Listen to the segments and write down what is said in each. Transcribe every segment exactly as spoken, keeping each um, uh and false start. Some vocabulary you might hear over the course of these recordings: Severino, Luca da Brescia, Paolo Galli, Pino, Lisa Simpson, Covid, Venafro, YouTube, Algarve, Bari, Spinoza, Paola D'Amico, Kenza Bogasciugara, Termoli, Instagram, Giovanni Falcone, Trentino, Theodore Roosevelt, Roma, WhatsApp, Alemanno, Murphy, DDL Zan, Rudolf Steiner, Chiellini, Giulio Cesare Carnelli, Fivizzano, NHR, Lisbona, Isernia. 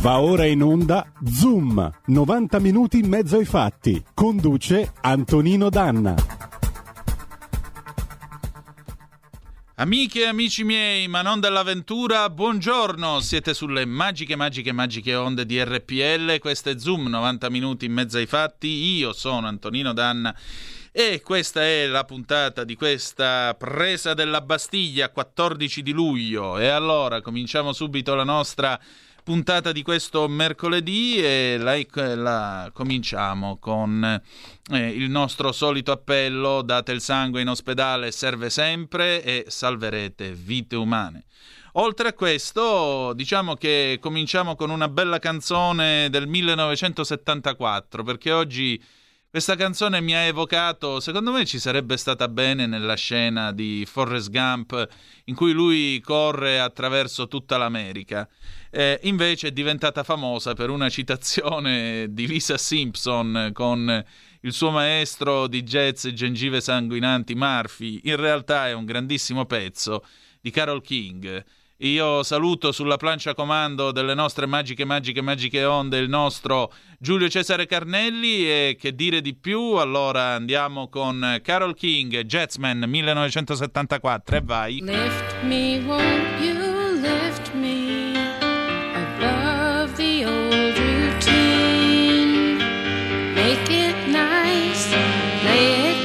Va ora in onda Zoom, novanta minuti in mezzo ai fatti. Conduce Antonino Danna. Amiche e amici miei, ma non dell'avventura, buongiorno, siete sulle magiche, magiche, magiche onde di R P L, questo è Zoom, novanta minuti in mezzo ai fatti, io sono Antonino Danna e questa è la puntata di questa presa della Bastiglia, quattordici di luglio, e allora cominciamo subito la nostra puntata di questo mercoledì e la, la cominciamo con eh, il nostro solito appello: date il sangue in ospedale, serve sempre e salverete vite umane. Oltre a questo, diciamo che cominciamo con una bella canzone del millenovecentosettantaquattro, perché oggi questa canzone mi ha evocato, secondo me ci sarebbe stata bene nella scena di Forrest Gump in cui lui corre attraverso tutta l'America. Eh, invece è diventata famosa per una citazione di Lisa Simpson con il suo maestro di jazz e gengive sanguinanti Murphy. In realtà è un grandissimo pezzo di Carole King. Io saluto sulla plancia comando delle nostre magiche, magiche, magiche onde il nostro Giulio Cesare Carnelli e che dire di più? Allora andiamo con Carole King, Jazzman millenovecentosettantaquattro e vai! Lift me, won't you lift me above the old routine, make it nice and lay it.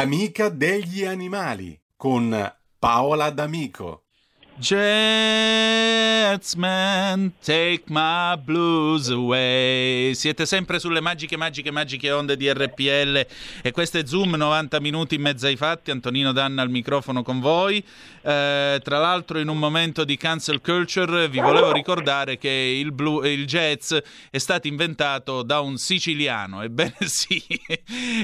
Amica degli animali con Paola D'Amico. Jetsman, take my blues away. Siete sempre sulle magiche, magiche, magiche onde di R P L e questo è Zoom, novanta minuti in mezzo ai fatti. Antonino Danna al microfono con voi. Eh, tra l'altro, in un momento di cancel culture, vi volevo ricordare che il, blu, il jazz è stato inventato da un siciliano. Ebbene sì,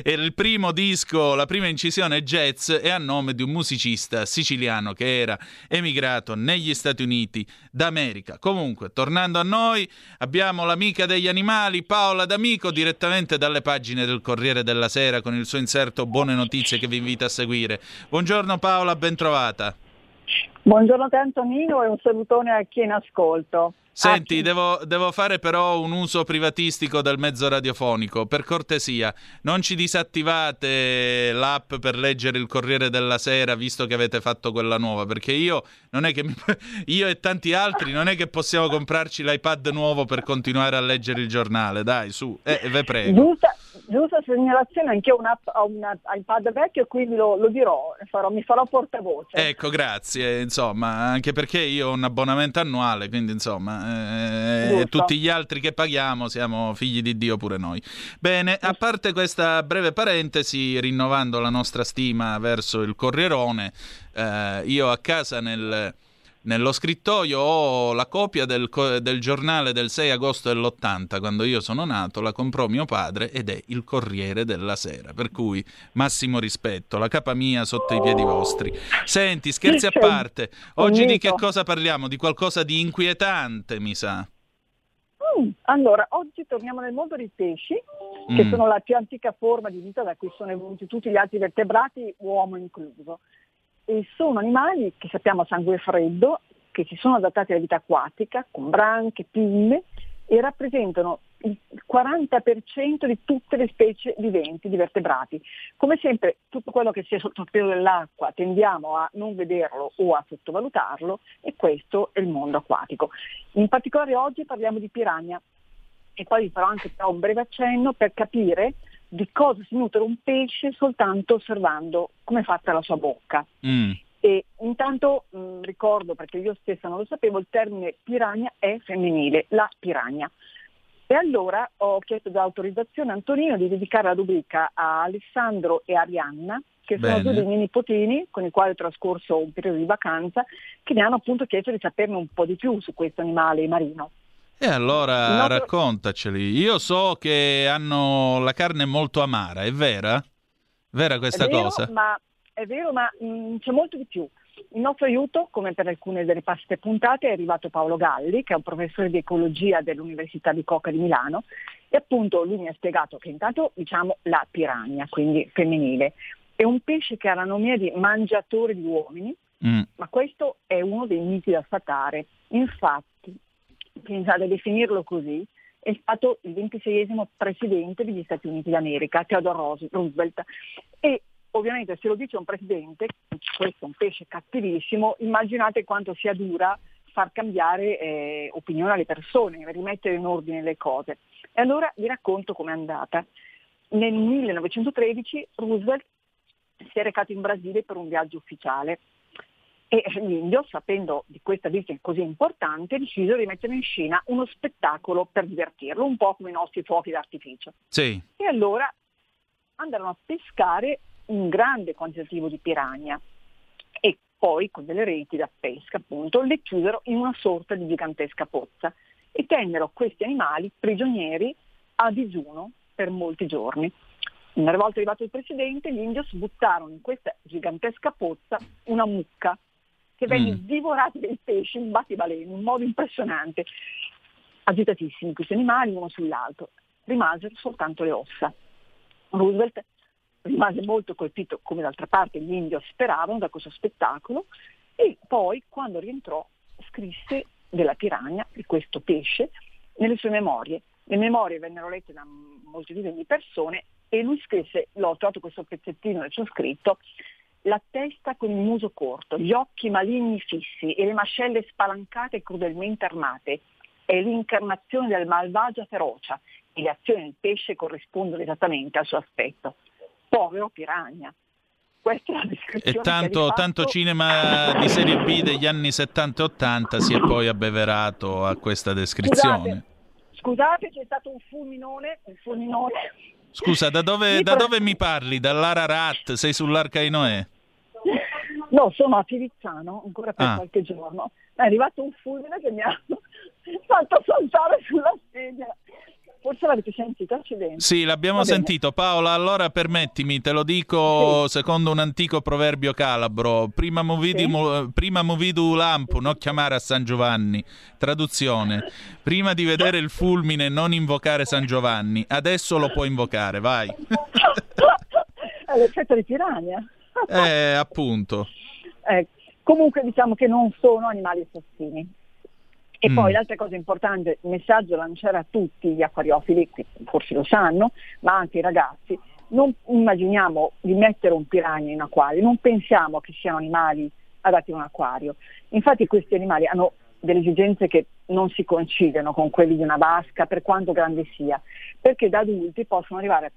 il primo disco, la prima incisione jazz è a nome di un musicista siciliano che era emigrato negli Stati Uniti d'America. Comunque, tornando a noi, abbiamo l'amica degli animali Paola D'Amico direttamente dalle pagine del Corriere della Sera con il suo inserto Buone Notizie che vi invita a seguire. Buongiorno Paola, ben trovata. Buongiorno a te Antonino e un salutone a chi è in ascolto. Senti, ah, sì. devo, devo fare però un uso privatistico del mezzo radiofonico, per cortesia, non ci disattivate l'app per leggere il Corriere della Sera visto che avete fatto quella nuova, perché io non è che mi, io e tanti altri non è che possiamo comprarci l'iPad nuovo per continuare a leggere il giornale, dai su, eh, ve prego. Giusta, giusta segnalazione, anch'io ho un, app, ho un iPad vecchio, quindi lo, lo dirò, farò, mi farò portavoce. Ecco, grazie, insomma, anche perché io ho un abbonamento annuale, quindi insomma... Eh, tutti gli altri che paghiamo siamo figli di Dio pure noi. Bene, a parte questa breve parentesi, rinnovando la nostra stima verso il Corrierone, eh, io a casa nel, nello scrittoio ho la copia del, del giornale del sei agosto dell'ottanta, quando io sono nato, la comprò mio padre ed è il Corriere della Sera, per cui massimo rispetto, la capa mia sotto i piedi vostri. Senti, scherzi a parte, oggi di che cosa parliamo? Di qualcosa di inquietante, mi sa. Mm, allora, oggi torniamo nel mondo dei pesci, che mm. sono la più antica forma di vita da cui sono evoluti tutti gli altri vertebrati, uomo incluso. E sono animali che sappiamo a sangue freddo, che si sono adattati alla vita acquatica, con branche, pinne, e rappresentano il quaranta per cento di tutte le specie viventi di vertebrati. Come sempre, tutto quello che sia sotto il pelo dell'acqua tendiamo a non vederlo o a sottovalutarlo, e questo è il mondo acquatico. In particolare oggi parliamo di piranha, e poi vi farò anche un breve accenno per capire di cosa si nutre un pesce soltanto osservando come è fatta la sua bocca. Mm. E intanto mh, ricordo, perché io stessa non lo sapevo, il termine piranha è femminile, la piragna. E allora ho chiesto l'autorizzazione a Antonino di dedicare la rubrica a Alessandro e Arianna, che sono Bene. due dei miei nipotini con i quali ho trascorso un periodo di vacanza, che mi hanno appunto chiesto di saperne un po' di più su questo animale marino. E allora nostro... raccontaceli. Io so che hanno la carne molto amara, è vera? Vera questa è vero, cosa? Ma, è vero, ma mh, c'è molto di più. Il nostro aiuto, come per alcune delle passate puntate, è arrivato Paolo Galli, che è un professore di ecologia dell'Università di Coca di Milano, e appunto lui mi ha spiegato che intanto diciamo la piranha, quindi femminile, è un pesce che ha la nomea di mangiatore di uomini, mm. ma questo è uno dei miti da sfatare. Infatti, pensate a definirlo così, è stato il ventiseiesimo presidente degli Stati Uniti d'America, Theodore Roosevelt, e ovviamente se lo dice un presidente, questo è un pesce cattivissimo, immaginate quanto sia dura far cambiare eh, opinione alle persone, rimettere in ordine le cose. E allora vi racconto com'è andata. Nel millenovecentotredici Roosevelt si è recato in Brasile per un viaggio ufficiale, e l'Indio, sapendo di questa visita così importante, deciso di mettere in scena uno spettacolo per divertirlo, un po' come i nostri fuochi d'artificio. Sì. E allora andarono a pescare un grande quantitativo di piranha e poi con delle reti da pesca appunto le chiusero in una sorta di gigantesca pozza e tennero questi animali prigionieri a digiuno per molti giorni. Una volta arrivato il presidente, gli indios buttarono in questa gigantesca pozza una mucca che venne mm. divorata dai pesci in battibaleno in modo impressionante. Agitatissimi questi animali uno sull'altro, rimasero soltanto le ossa. Roosevelt rimase molto colpito, come d'altra parte gli indios speravano, da questo spettacolo, e poi quando rientrò scrisse della piranha, di questo pesce, nelle sue memorie. Le memorie vennero lette da moltitudini di persone e lui scrisse, l'ho trovato questo pezzettino e c'ho scritto: la testa con il muso corto, gli occhi maligni fissi e le mascelle spalancate e crudelmente armate. È l'incarnazione della malvagia ferocia e le azioni del pesce corrispondono esattamente al suo aspetto. Povero piranha. questa è la descrizione. E tanto, tanto cinema di serie B degli anni settanta e ottanta si è poi abbeverato a questa descrizione. Scusate, scusate c'è stato un fulminone, un fulminone. Scusa, da dove, sì, da però... dove mi parli? Dall'Ararat? Sei sull'Arca di Noè? No, sono a Fivizzano, ancora per ah. qualche giorno. È arrivato un fulmine che mi ha fatto saltare sulla sedia. Forse l'avete sentito, accidenti. Sì, l'abbiamo sentito. Paola, allora permettimi, te lo dico sì. secondo un antico proverbio calabro. Prima movidu, sì. mo, prima movidu lampo, non chiamare a San Giovanni. Traduzione. Prima di vedere il fulmine non invocare San Giovanni. Adesso lo puoi invocare, vai. È l'effetto di Pirania. Eh, appunto. Eh, comunque diciamo che non sono animali assassini. E poi mm. l'altra cosa importante, il messaggio lanciare a tutti gli acquariofili, forse lo sanno, ma anche i ragazzi, non immaginiamo di mettere un piranha in acquario, non pensiamo che siano animali adatti a un acquario. Infatti questi animali hanno delle esigenze che non si coincidono con quelli di una vasca, per quanto grande sia, perché da adulti possono arrivare,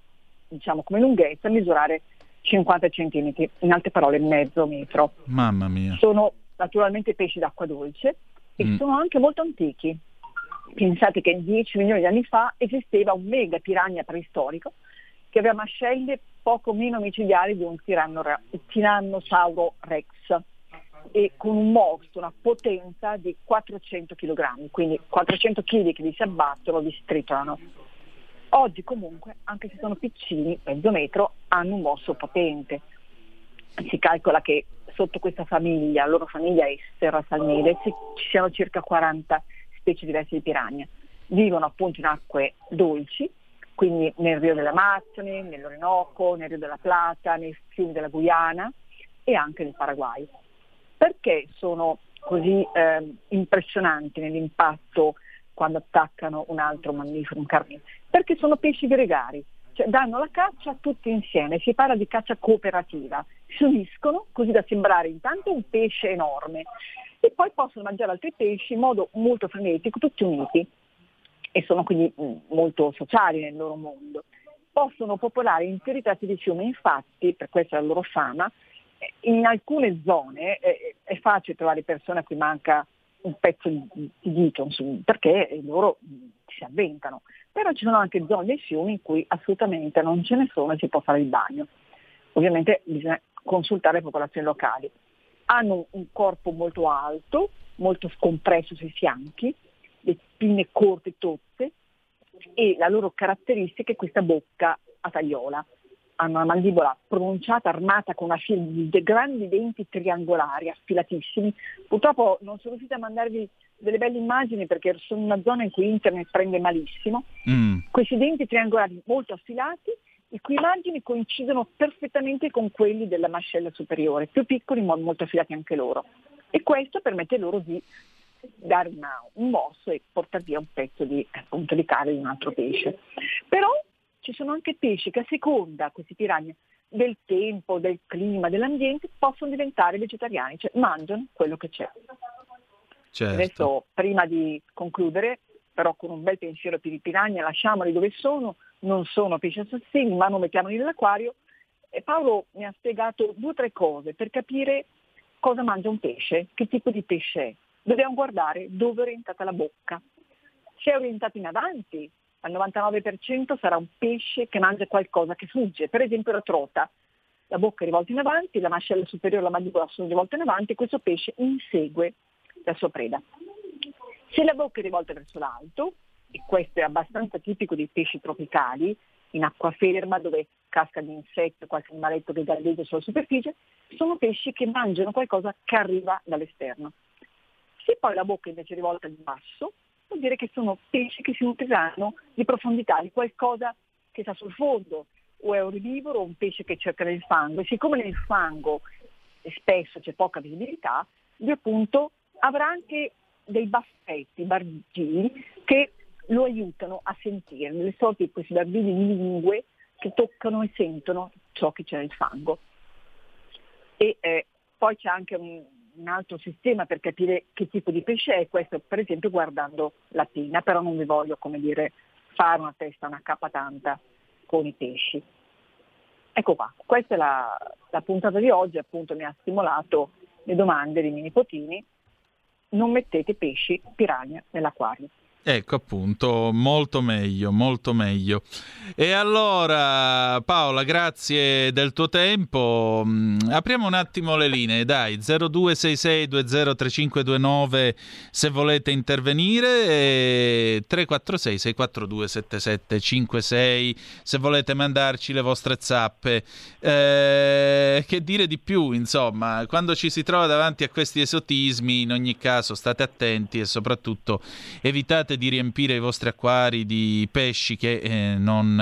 diciamo come lunghezza, a misurare cinquanta centimetri, in altre parole mezzo metro. Mamma mia. Sono naturalmente pesci d'acqua dolce, e mm. sono anche molto antichi. Pensate che dieci milioni di anni fa esisteva un mega piranha preistorico che aveva mascelle poco meno micidiali di un tiranno, tirannosauro rex, e con un morso, una potenza di quattrocento chilogrammi, quindi quattrocento chili che vi si abbattono, vi stritolano. Oggi comunque, anche se sono piccini, mezzo metro, hanno un morso potente. Si calcola che sotto questa famiglia, la loro famiglia S, razza Nile, ci siano circa quaranta specie diverse di piranha. Vivono appunto in acque dolci, quindi nel Rio dell'Amazzone, nell'Orinoco, nel Rio della Plata, nei fiumi della Guyana e anche nel Paraguay. Perché sono così eh, impressionanti nell'impatto quando attaccano un altro mammifero, un carnivoro? Perché sono pesci gregari. Cioè, danno la caccia tutti insieme, si parla di caccia cooperativa, si uniscono così da sembrare intanto un pesce enorme e poi possono mangiare altri pesci in modo molto frenetico, tutti uniti, e sono quindi mh, molto sociali nel loro mondo. Possono popolare interi tratti di fiume, infatti, per questa è la loro fama, in alcune zone eh, è facile trovare persone a cui manca un pezzo di, di dito, insomma, perché loro si avventano. Però ci sono anche zone dei fiumi in cui assolutamente non ce ne sono e si può fare il bagno. Ovviamente bisogna consultare le popolazioni locali. Hanno un corpo molto alto, molto scompresso sui fianchi, le pinne corte e tozze, e la loro caratteristica è questa bocca a tagliola. Hanno una mandibola pronunciata, armata con una fila di grandi denti triangolari, affilatissimi. Purtroppo non sono riuscita a mandarvi delle belle immagini perché sono in una zona in cui internet prende malissimo. Mm. Questi denti triangolari molto affilati, i cui margini coincidono perfettamente con quelli della mascella superiore, più piccoli ma molto affilati anche loro, e questo permette loro di dare una, un morso e portare via un pezzo di, appunto, di carne di un altro pesce. Però ci sono anche pesci che a seconda, questi piranha, del tempo, del clima, dell'ambiente, possono diventare vegetariani, cioè mangiano quello che c'è. Certo. Adesso, prima di concludere, però con un bel pensiero per i piranha, lasciamoli dove sono, non sono pesci assassini, ma non mettiamoli nell'acquario. E Paolo mi ha spiegato due o tre cose per capire cosa mangia un pesce, che tipo di pesce è. Dobbiamo guardare dove è orientata la bocca. Se è orientata in avanti, al novantanove per cento sarà un pesce che mangia qualcosa che fugge, per esempio la trota. La bocca è rivolta in avanti, la mascella superiore e la mandibola sono rivolte in avanti e questo pesce insegue la sua preda. Se la bocca è rivolta verso l'alto, e questo è abbastanza tipico dei pesci tropicali, in acqua ferma dove casca di insetto, qualche animaletto che galleggia sulla superficie, sono pesci che mangiano qualcosa che arriva dall'esterno. Se poi la bocca invece è rivolta in basso, vuol dire che sono pesci che si nutriranno di profondità, di qualcosa che sta sul fondo, o è orribivoro o un pesce che cerca nel fango, e siccome nel fango spesso c'è poca visibilità, lui appunto avrà anche dei baffetti, barbigli, che lo aiutano a sentire, nelle sorti di questi barbigli di lingue che toccano e sentono ciò che c'è nel fango. E eh, poi c'è anche un, un altro sistema per capire che tipo di pesce è, questo per esempio guardando la pinna, però non vi voglio, come dire, fare una testa, una capatanta con i pesci. Ecco qua, questa è la, la puntata di oggi, appunto mi ha stimolato le domande dei miei nipotini. Non mettete pesci, piranha nell'acquario. Ecco appunto, molto meglio, molto meglio. E allora Paola, grazie del tuo tempo. Apriamo un attimo le linee, dai, zero due sei sei due zero tre cinque due nove se volete intervenire e tre quattro sei sei quattro due sette sette cinque sei se volete mandarci le vostre zappe. Eh, che dire di più, insomma, quando ci si trova davanti a questi esotismi, in ogni caso state attenti e soprattutto evitate di riempire i vostri acquari di pesci che eh, non,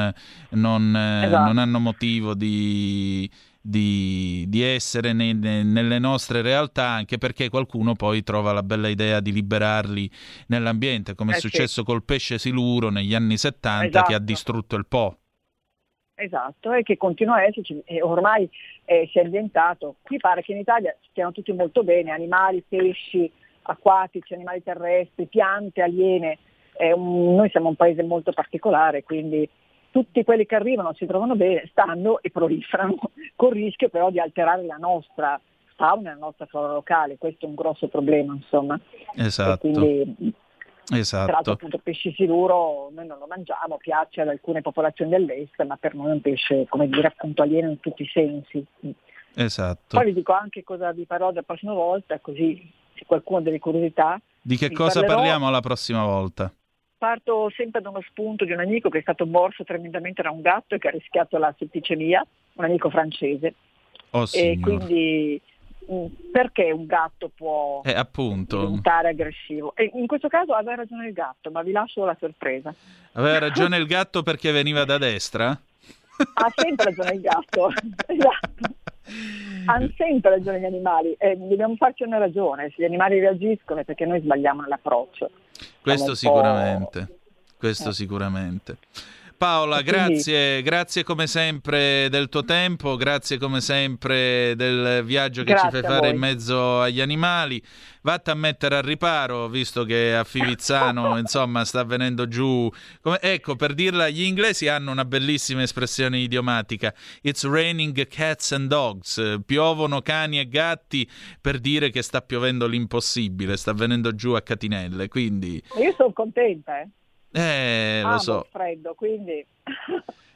non, esatto. non hanno motivo di, di, di essere ne, ne, nelle nostre realtà, anche perché qualcuno poi trova la bella idea di liberarli nell'ambiente, come eh, è successo sì. col pesce siluro negli anni settanta, esatto. che ha distrutto il Po. Esatto, e che continua a esserci, e ormai eh, si è ambientato. Mi pare che in Italia stiano tutti molto bene, animali, pesci, acquatici, animali terrestri, piante, aliene. È un, noi siamo un paese molto particolare, quindi tutti quelli che arrivano si trovano bene, stanno e proliferano, con il rischio però di alterare la nostra fauna e la nostra flora locale. Questo è un grosso problema, insomma. Esatto. E quindi, esatto. Tra l'altro appunto pesce siluro noi non lo mangiamo, piace ad alcune popolazioni dell'est, ma per noi è un pesce, come dire, appunto alieno in tutti i sensi. Esatto. Poi vi dico anche cosa vi farò la prossima volta, così se qualcuno ha delle curiosità. Di che cosa parlerò. Parliamo la prossima volta? Parto sempre da uno spunto di un amico che è stato morso tremendamente da un gatto e che ha rischiato la setticemia, un amico francese. Oh, e quindi perché un gatto può eh, appunto. diventare aggressivo? E in questo caso aveva ragione il gatto, ma vi lascio la sorpresa. Aveva ragione il gatto perché veniva da destra? Ha sempre ragione il gatto, esatto. Hanno sempre ragione gli animali, eh, dobbiamo farci una ragione, se gli animali reagiscono è perché noi sbagliamo l'approccio. Questo sicuramente, questo eh. sicuramente. Paola, grazie, grazie come sempre del tuo tempo, grazie come sempre del viaggio che grazie ci fai fare in mezzo agli animali. Vatta a mettere al riparo, visto che a Fivizzano insomma sta venendo giù. Come, ecco, per dirla, gli inglesi hanno una bellissima espressione idiomatica: it's raining cats and dogs. Piovono cani e gatti, per dire che sta piovendo l'impossibile, sta venendo giù a catinelle, quindi. Io sono contenta, eh. Eh, ah, lo so. Freddo, quindi. E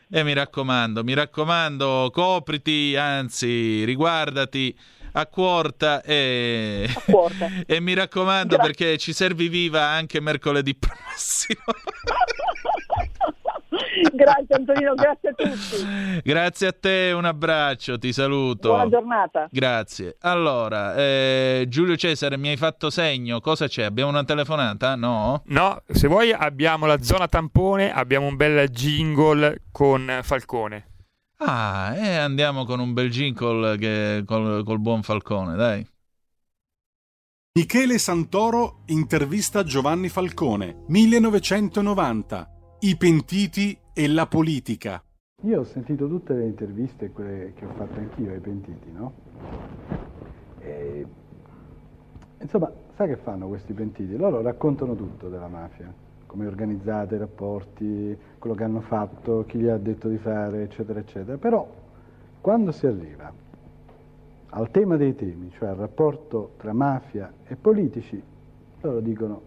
eh, mi raccomando, mi raccomando, copriti, anzi, riguardati a cuorta e, a cuorta. E mi raccomando, grazie. Perché ci servi viva anche mercoledì prossimo. Grazie Antonino, grazie a tutti. Grazie a te, un abbraccio, ti saluto. Buona giornata. Grazie. Allora, eh, Giulio Cesare, mi hai fatto segno, cosa c'è? Abbiamo una telefonata? No? No, se vuoi abbiamo la zona tampone, abbiamo un bel jingle con Falcone. Ah, e eh, andiamo con un bel jingle che, col, col buon Falcone, dai. Michele Santoro intervista Giovanni Falcone, millenovecentonovanta. I pentiti e la politica. Io ho sentito tutte le interviste, quelle che ho fatto anch'io ai pentiti, no? E, insomma, sai che fanno questi pentiti? Loro raccontano tutto della mafia, come organizzate i rapporti, quello che hanno fatto, chi gli ha detto di fare, eccetera, eccetera. Però, quando si arriva al tema dei temi, cioè al rapporto tra mafia e politici, loro dicono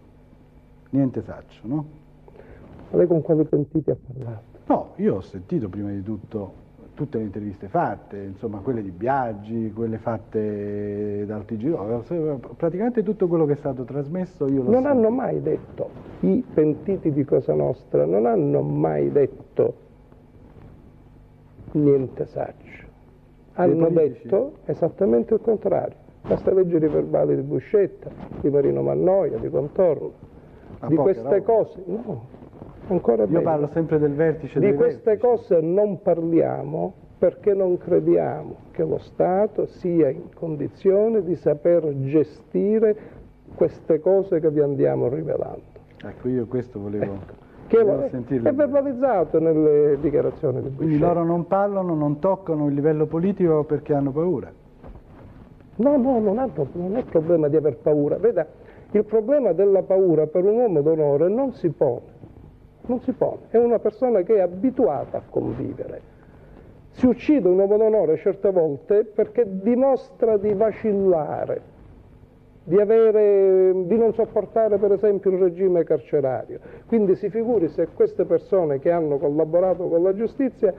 niente faccio, no? Lei con quali pentiti ha parlato? No, io ho sentito prima di tutto tutte le interviste fatte, insomma quelle di Biagi, quelle fatte dal T G O, praticamente tutto quello che è stato trasmesso io lo so. Non hanno mai detto, i pentiti di Cosa Nostra non hanno mai detto niente saccio, hanno detto esattamente il contrario, basta leggere i verbali di Buscetta, di Marino Mannoia, di Contorno, Ma di poche, queste no? cose, no. Ancora bene. Io parlo sempre del vertice. Di queste vertici. Cose non parliamo perché non crediamo che lo Stato sia in condizione di saper gestire queste cose che vi andiamo rivelando. Ecco, io questo volevo, ecco. che volevo è, sentirlo. È verbalizzato nelle dichiarazioni di Buscetta. Quindi loro non parlano, non toccano il livello politico perché hanno paura? No, no, non, hanno, non è problema di aver paura. Veda, il problema della paura per un uomo d'onore non si pone. Non si pone, è una persona che è abituata a convivere. si uccide un uomo d'onore certe volte perché dimostra di vacillare, di, avere, di non sopportare per esempio un regime carcerario. Quindi si figuri se queste persone che hanno collaborato con la giustizia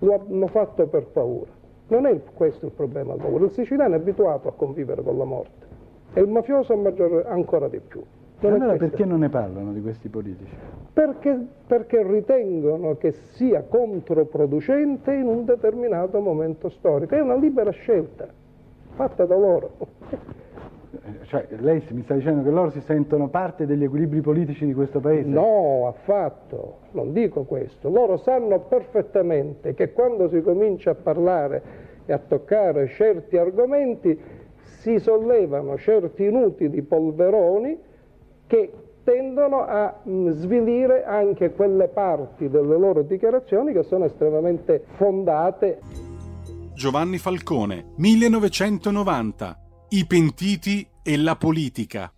lo hanno fatto per paura. Non è questo il problema. Il siciliano è abituato a convivere con la morte e il mafioso maggior, ancora di più. Non allora perché non ne parlano di questi politici? Perché, perché ritengono che sia controproducente in un determinato momento storico. È una libera scelta fatta da loro. Cioè, lei mi sta dicendo che loro si sentono parte degli equilibri politici di questo paese? No, affatto, non dico questo. Loro sanno perfettamente che quando si comincia a parlare e a toccare certi argomenti si sollevano certi inutili polveroni che tendono a svilire anche quelle parti delle loro dichiarazioni che sono estremamente fondate. Giovanni Falcone, millenovecentonovanta. I pentiti e la politica.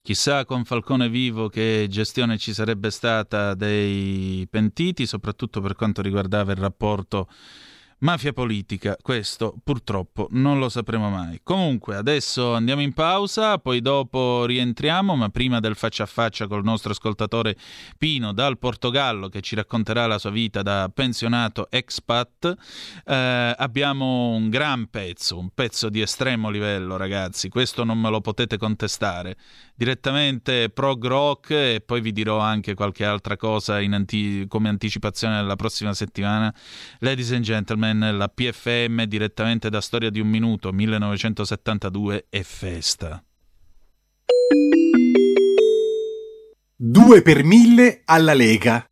Chissà con Falcone vivo che gestione ci sarebbe stata dei pentiti, soprattutto per quanto riguardava il rapporto mafia-politica. Questo purtroppo non lo sapremo mai. Comunque adesso andiamo in pausa, poi dopo rientriamo, ma prima del faccia a faccia col nostro ascoltatore Pino dal Portogallo che ci racconterà la sua vita da pensionato expat, eh, abbiamo un gran pezzo, un pezzo di estremo livello, ragazzi, questo non me lo potete contestare, direttamente prog rock, e poi vi dirò anche qualche altra cosa in anti- come anticipazione della prossima settimana. Ladies and gentlemen, la P F M direttamente da Storia di un Minuto, millenovecentosettantadue e festa. due per mille alla Lega.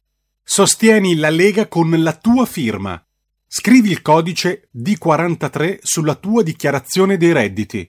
Sostieni la Lega con la tua firma. Scrivi il codice D quarantatré sulla tua dichiarazione dei redditi.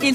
Il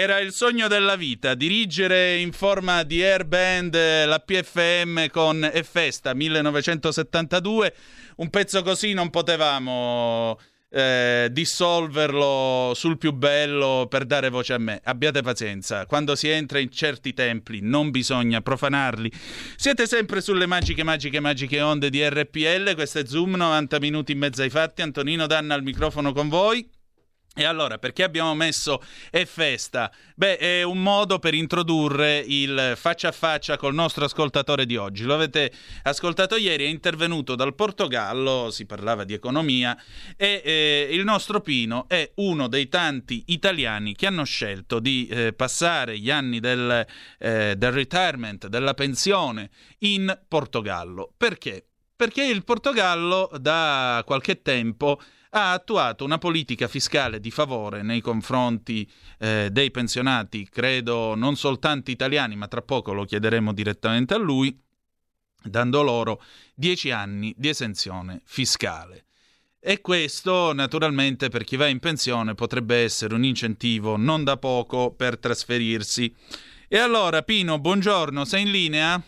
Era il sogno della vita, dirigere in forma di air band la P F M con E Festa millenovecentosettantadue. Un pezzo così non potevamo eh, dissolverlo sul più bello per dare voce a me. Abbiate pazienza, quando si entra in certi templi non bisogna profanarli. Siete sempre sulle magiche, magiche, magiche onde di R P L. Questo è Zoom, novanta minuti in mezzo ai fatti. Antonino Danna al microfono con voi. E allora, perché abbiamo messo E Festa? Beh, è un modo per introdurre il faccia a faccia col nostro ascoltatore di oggi. Lo avete ascoltato ieri, è intervenuto dal Portogallo, si parlava di economia, e eh, il nostro Pino è uno dei tanti italiani che hanno scelto di eh, passare gli anni del, eh, del retirement, della pensione, in Portogallo. Perché? Perché il Portogallo da qualche tempo ha attuato una politica fiscale di favore nei confronti eh, dei pensionati, credo non soltanto italiani, ma tra poco lo chiederemo direttamente a lui, dando loro dieci anni di esenzione fiscale. E questo naturalmente per chi va in pensione potrebbe essere un incentivo non da poco per trasferirsi. E allora Pino, buongiorno, sei in linea?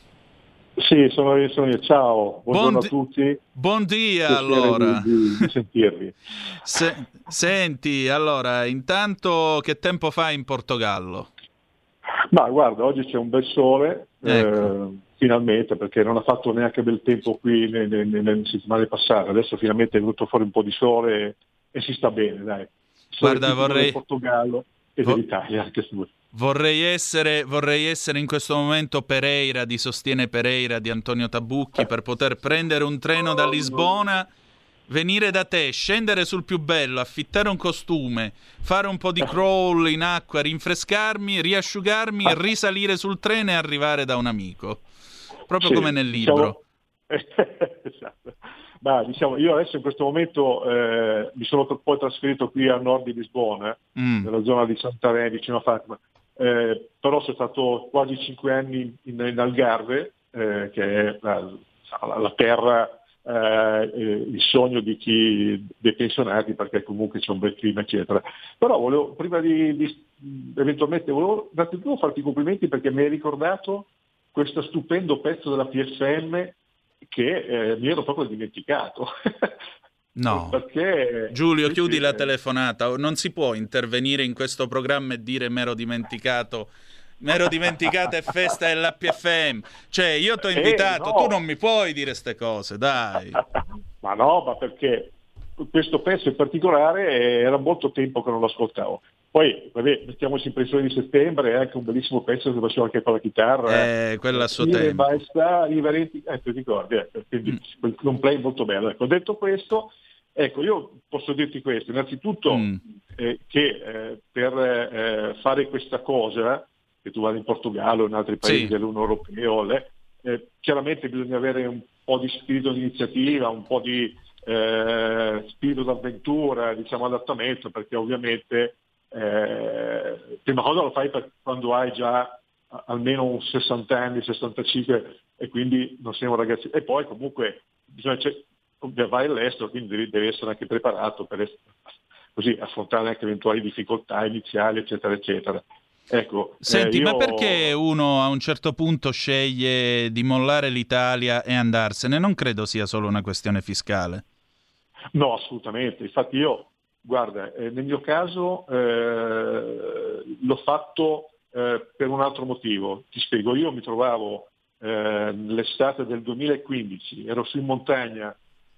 Sì, sono io, sono io. Ciao, buongiorno bon di- a tutti. Buon dia, allora. Di, di sentirvi. Se- senti, allora, intanto che tempo fa in Portogallo? Ma guarda, oggi c'è un bel sole, ecco. eh, finalmente, perché non ha fatto neanche bel tempo qui nelle, nelle settimane passate. Adesso finalmente è venuto fuori un po' di sole e, e si sta bene, dai. Sono guarda, vorrei... del Portogallo e Vor- dell'Italia, anche su. Vorrei essere, vorrei essere in questo momento Pereira di Sostiene Pereira di Antonio Tabucchi per poter prendere un treno da Lisbona, venire da te, scendere sul più bello, affittare un costume, fare un po' di crawl in acqua, rinfrescarmi, riasciugarmi, risalire sul treno e arrivare da un amico. Proprio sì, come nel libro. Diciamo... esatto. Ma, diciamo, io adesso in questo momento eh, mi sono poi trasferito qui a nord di Lisbona, mm. nella zona di Santarè, vicino a Fátima. Eh, però sono stato quasi cinque anni in, in Algarve, eh, che è la, la, la terra, eh, eh, il sogno di chi dei pensionati, perché comunque c'è un bel clima, eccetera. Però volevo, prima di, di eventualmente, volevo innanzitutto farti i complimenti perché mi hai ricordato questo stupendo pezzo della P F M che eh, mi ero proprio dimenticato. No, perché... Giulio, sì, chiudi sì. La telefonata, non si può intervenire in questo programma e dire m'ero dimenticato m'ero dimenticata è festa della P F M, cioè io t'ho invitato, eh, no. Tu non mi puoi dire ste cose, dai. Ma no, ma perché questo pezzo in particolare era molto tempo che non lo ascoltavo. Poi, vabbè, mettiamoci in pressione di settembre, è anche un bellissimo pezzo che faceva anche con la chitarra. Eh, quella a suo sì, tempo. Ma sta, i verenti, eh, ti ricordi, eh, quindi mm. un play molto bello. Ecco, detto questo, ecco, io posso dirti questo, innanzitutto mm. eh, che eh, per eh, fare questa cosa, che tu vada in Portogallo, in altri paesi sì. dell'Unione Europea, eh, chiaramente bisogna avere un po' di spirito di iniziativa, un po' di eh, spirito d'avventura, diciamo adattamento, perché ovviamente... Eh, prima cosa lo fai per quando hai già almeno sessanta anni, sessantacinque, e quindi non siamo ragazzi, e poi comunque bisogna, vai all'estero, quindi devi, devi essere anche preparato per essere, così affrontare anche eventuali difficoltà iniziali, eccetera eccetera. Ecco, senti, eh, io... ma perché uno a un certo punto sceglie di mollare l'Italia e andarsene? Non credo sia solo una questione fiscale. No, assolutamente, infatti io guarda, eh, nel mio caso eh, l'ho fatto eh, per un altro motivo, ti spiego. Io mi trovavo eh, l'estate del duemilaquindici, ero su in montagna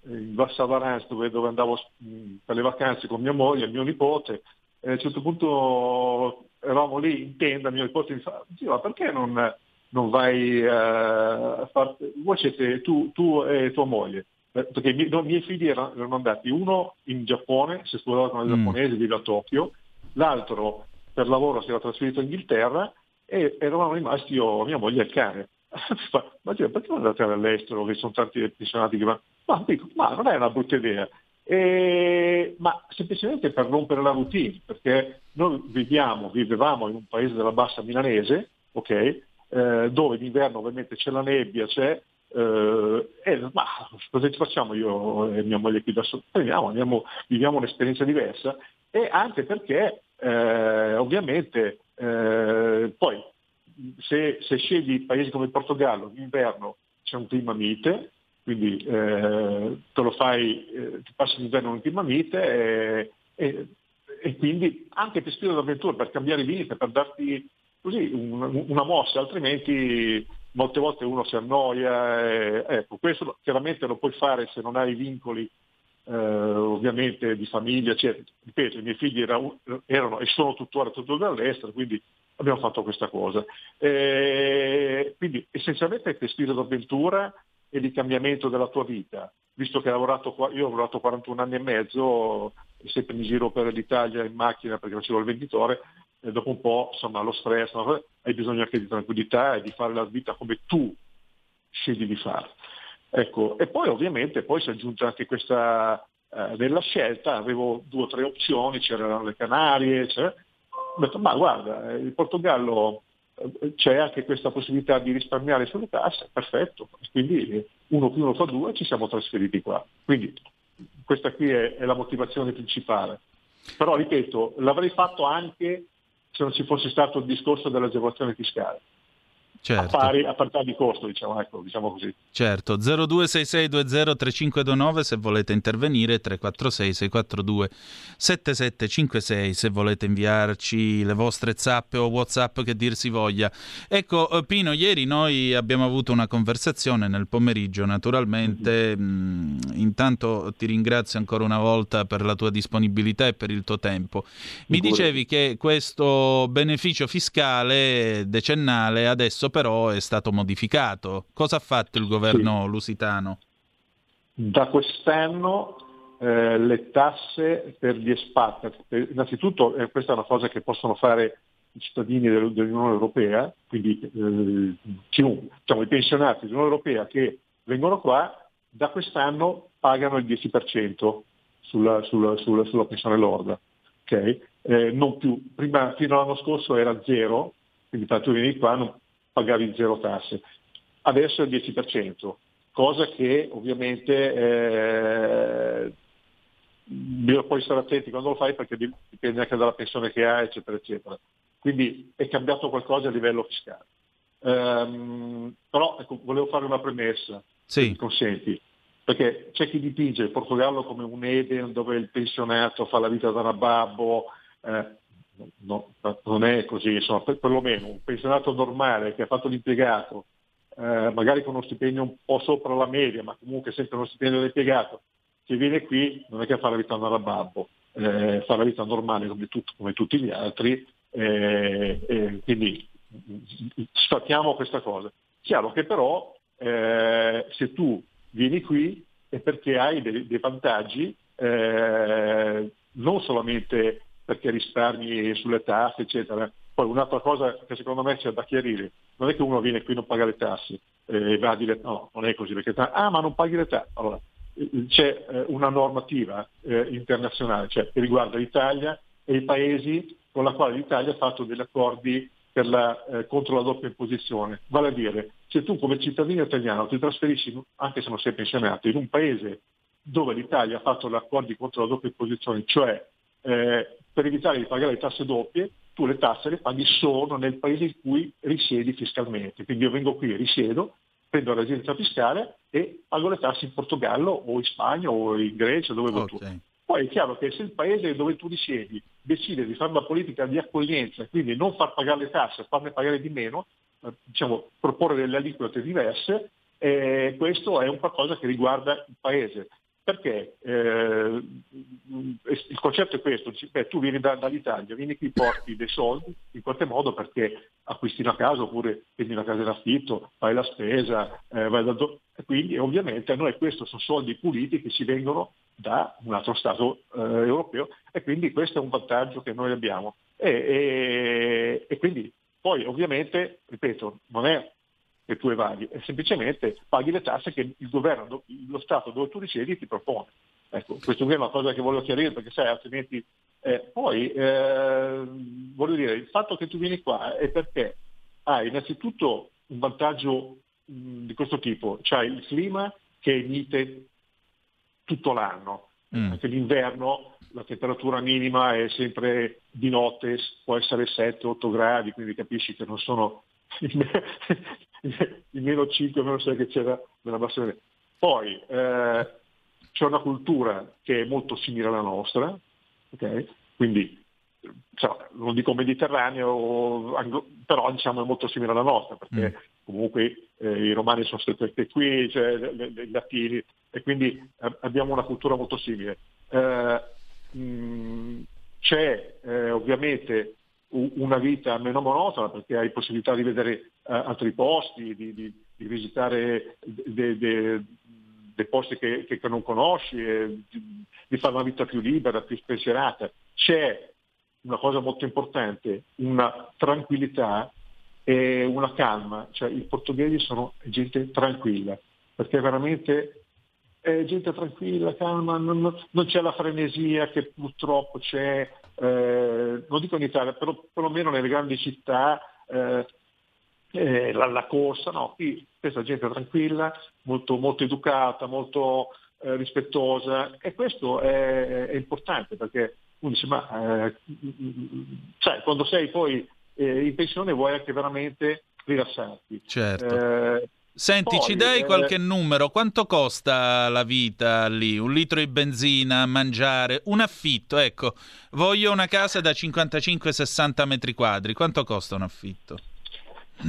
eh, in Varsavaranas dove, dove andavo mh, per le vacanze con mia moglie e mio nipote, e a un certo punto eravamo lì in tenda, mio nipote mi fa, ma perché non, non vai eh, a far... voi siete tu, tu e tua moglie. Perché i miei, no, miei figli erano, erano andati uno in Giappone, si sposava con una giapponese, vive a Tokyo, l'altro per lavoro si era trasferito in Inghilterra e eravamo rimasti io, mia moglie e il cane. Ma cioè, perché non andate all'estero, che sono tanti pensionati che vanno? Ma, dico, ma non è una brutta idea. E, ma semplicemente per rompere la routine, perché noi viviamo, vivevamo in un paese della bassa milanese, ok, eh, dove d'inverno ovviamente c'è la nebbia, c'è... Eh, eh, ma cosa ci facciamo io e mia moglie qui da sotto? Andiamo, viviamo un'esperienza diversa, e anche perché eh, ovviamente Eh, poi se, se scegli paesi come il Portogallo, l'inverno c'è un clima mite, quindi eh, te lo fai, eh, ti passi l'inverno in un clima mite e, e, e quindi anche per spirito d'avventura, per cambiare vita, per darti così un, una mossa, altrimenti molte volte uno si annoia. E, ecco, questo chiaramente lo puoi fare se non hai vincoli eh, ovviamente di famiglia, cioè, ripeto, i miei figli era, erano e sono tuttora tutto dall'estero, quindi abbiamo fatto questa cosa. E, quindi essenzialmente è per spirito d'avventura e di cambiamento della tua vita, visto che ho lavorato qua, io ho lavorato quarantuno anni e mezzo, sempre in giro per l'Italia in macchina perché facevo il venditore, e dopo un po', insomma, lo stress, hai bisogno anche di tranquillità e di fare la vita come tu scegli di fare. Ecco, e poi ovviamente poi si è aggiunta anche questa eh, della scelta, avevo due o tre opzioni, c'erano le Canarie, eccetera. Ho detto, ma guarda, il Portogallo c'è anche questa possibilità di risparmiare sulle tasse, perfetto, quindi uno più uno fa due, ci siamo trasferiti qua, quindi questa qui è, è la motivazione principale. Però ripeto, l'avrei fatto anche se non ci fosse stato il discorso dell'agevolazione fiscale. Certo. A pari, a parità di costo, diciamo, ecco, diciamo così. Certo, zero due sei sei due zero tre cinque due nove se volete intervenire, tre quattro sei sei quattro due sette sette cinque sei se volete inviarci le vostre zappe o WhatsApp, che dir si voglia. Ecco, Pino, ieri noi abbiamo avuto una conversazione nel pomeriggio, naturalmente. Mm-hmm. mh, intanto ti ringrazio ancora una volta per la tua disponibilità e per il tuo tempo. Mi Sicuro. Dicevi che questo beneficio fiscale decennale adesso però è stato modificato. Cosa ha fatto il governo sì. lusitano? Da quest'anno eh, le tasse per gli espat, innanzitutto eh, questa è una cosa che possono fare i cittadini dell'Unione Europea, quindi eh, chiunque, diciamo, i pensionati dell'Unione Europea che vengono qua, da quest'anno pagano il dieci per cento sulla, sulla, sulla, sulla pensione lorda. Okay? Eh, non più, prima fino all'anno scorso era zero, quindi tanto vieni qua non pagavi zero tasse, adesso è il dieci per cento, cosa che ovviamente eh, bisogna poi stare attenti quando lo fai perché dipende anche dalla pensione che hai, eccetera eccetera, quindi è cambiato qualcosa a livello fiscale. Um, però ecco, volevo fare una premessa, sì. mi consenti, perché c'è chi dipinge il Portogallo come un Eden dove il pensionato fa la vita da rababbo, eh, No, non è così, insomma, per, perlomeno un pensionato normale che ha fatto l'impiegato, eh, magari con uno stipendio un po' sopra la media, ma comunque sempre uno stipendio dell'impiegato, che viene qui non è che fa la vita da babbo, eh, fa la vita normale come, tut- come tutti gli altri, eh, eh, quindi sfattiamo questa cosa. Chiaro che però eh, se tu vieni qui è perché hai dei, dei vantaggi, eh, non solamente perché risparmi sulle tasse, eccetera. Poi un'altra cosa che secondo me c'è da chiarire, non è che uno viene qui e non paga le tasse e va a dire no, non è così, perché ah ma non paghi le tasse. Allora c'è una normativa eh, internazionale, cioè che riguarda l'Italia e i paesi con la quale l'Italia ha fatto degli accordi per la, eh, contro la doppia imposizione. Vale a dire, se tu come cittadino italiano ti trasferisci, anche se non sei pensionato, in un paese dove l'Italia ha fatto gli accordi contro la doppia imposizione, cioè eh, per evitare di pagare le tasse doppie, tu le tasse le paghi solo nel paese in cui risiedi fiscalmente. Quindi io vengo qui, risiedo, prendo la residenza fiscale e pago le tasse in Portogallo o in Spagna o in Grecia, dove vuoi tu. Okay. Poi è chiaro che se il paese dove tu risiedi decide di fare una politica di accoglienza, quindi non far pagare le tasse, farne pagare di meno, diciamo proporre delle aliquote diverse, eh, questo è un qualcosa che riguarda il paese. Perché eh, il concetto è questo, beh, tu vieni da, dall'Italia, vieni qui, porti dei soldi in qualche modo perché acquisti una casa oppure prendi una casa in affitto, fai la spesa, eh, vai da do... quindi ovviamente a noi questo sono soldi puliti che ci vengono da un altro Stato eh, europeo, e quindi questo è un vantaggio che noi abbiamo. E, e, e quindi poi ovviamente, ripeto, non è che tu evadi, e semplicemente paghi le tasse che il governo, lo Stato dove tu risiedi ti propone. Ecco, questa è una cosa che volevo chiarire, perché sai, altrimenti eh, poi eh, voglio dire, il fatto che tu vieni qua è perché hai innanzitutto un vantaggio mh, di questo tipo, cioè il clima che è mite tutto l'anno, mm. anche l'inverno la temperatura minima è sempre di notte, può essere sette otto gradi, quindi capisci che non sono il meno cinque, meno sei che c'era nella Bastia. Poi eh, c'è una cultura che è molto simile alla nostra, okay? Quindi cioè, non dico mediterraneo, anglo- però diciamo è molto simile alla nostra, perché mm. comunque eh, i romani sono stati qui, cioè i latini, e quindi eh, abbiamo una cultura molto simile. Eh, mh, c'è eh, ovviamente una vita meno monotona, perché hai possibilità di vedere eh, altri posti, di, di, di visitare dei de, de posti che, che non conosci, eh, di, di fare una vita più libera, più spensierata. C'è una cosa molto importante, una tranquillità e una calma, cioè i portoghesi sono gente tranquilla, perché veramente è gente tranquilla, calma, non, non c'è la frenesia che purtroppo c'è, eh, non dico in Italia, però perlomeno nelle grandi città, eh, eh, la, la corsa, no, qui questa gente tranquilla, molto, molto educata, molto eh, rispettosa, e questo è, è importante, perché uno dice, ma eh, sai, quando sei poi eh, in pensione vuoi anche veramente rilassarti. Certo. Eh, Senti, poi, ci dai qualche eh... numero? Quanto costa la vita lì? Un litro di benzina, mangiare, un affitto? Ecco, voglio una casa da cinquantacinque sessanta metri quadri. Quanto costa un affitto?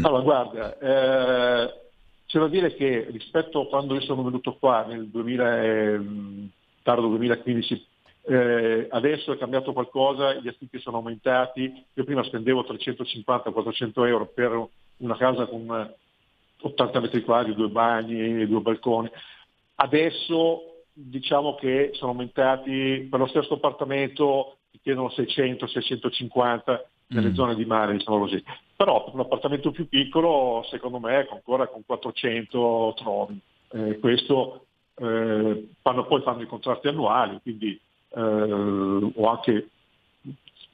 Allora, guarda, eh, c'è da dire che rispetto a quando io sono venuto qua nel duemila, eh, tardo duemilaquindici, Eh, adesso è cambiato qualcosa, gli affitti sono aumentati. Io prima spendevo trecentocinquanta quattrocento euro per una casa con ottanta metri quadri, due bagni, due balconi. Adesso diciamo che sono aumentati, per lo stesso appartamento ti chiedono seicento seicentocinquanta nelle mm. zone di mare, diciamo così. Però per un appartamento più piccolo, secondo me, ancora con quattrocento trovi. Eh, questo eh, fanno, poi fanno i contratti annuali, quindi Uh, o anche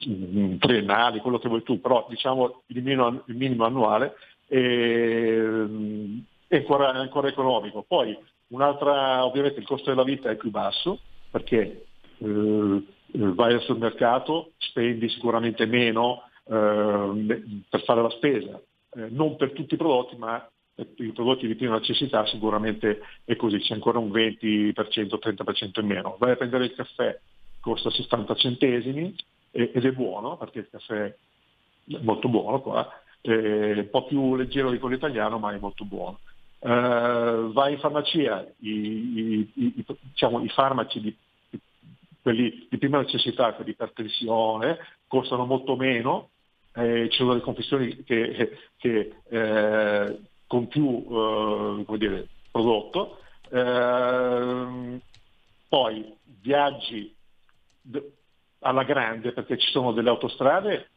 um, triennali, quello che vuoi tu, però diciamo il minimo, il minimo annuale è, è, ancora, è ancora economico. Poi un'altra, ovviamente il costo della vita è più basso, perché uh, vai al supermercato, spendi sicuramente meno uh, per fare la spesa, uh, non per tutti i prodotti, ma i prodotti di prima necessità sicuramente è così, c'è ancora un venti per cento, trenta per cento in meno. Vai a prendere il caffè, costa sessanta centesimi ed è buono, perché il caffè è molto buono qua, è un po' più leggero di quello italiano, ma è molto buono. Uh, vai in farmacia, i, i, i, diciamo, i farmaci di, quelli di prima necessità, quelli per ipertensione, costano molto meno, eh, ci sono delle confezioni che, che eh, con più eh, come dire, prodotto, eh, poi viaggi alla grande, perché ci sono delle autostrade,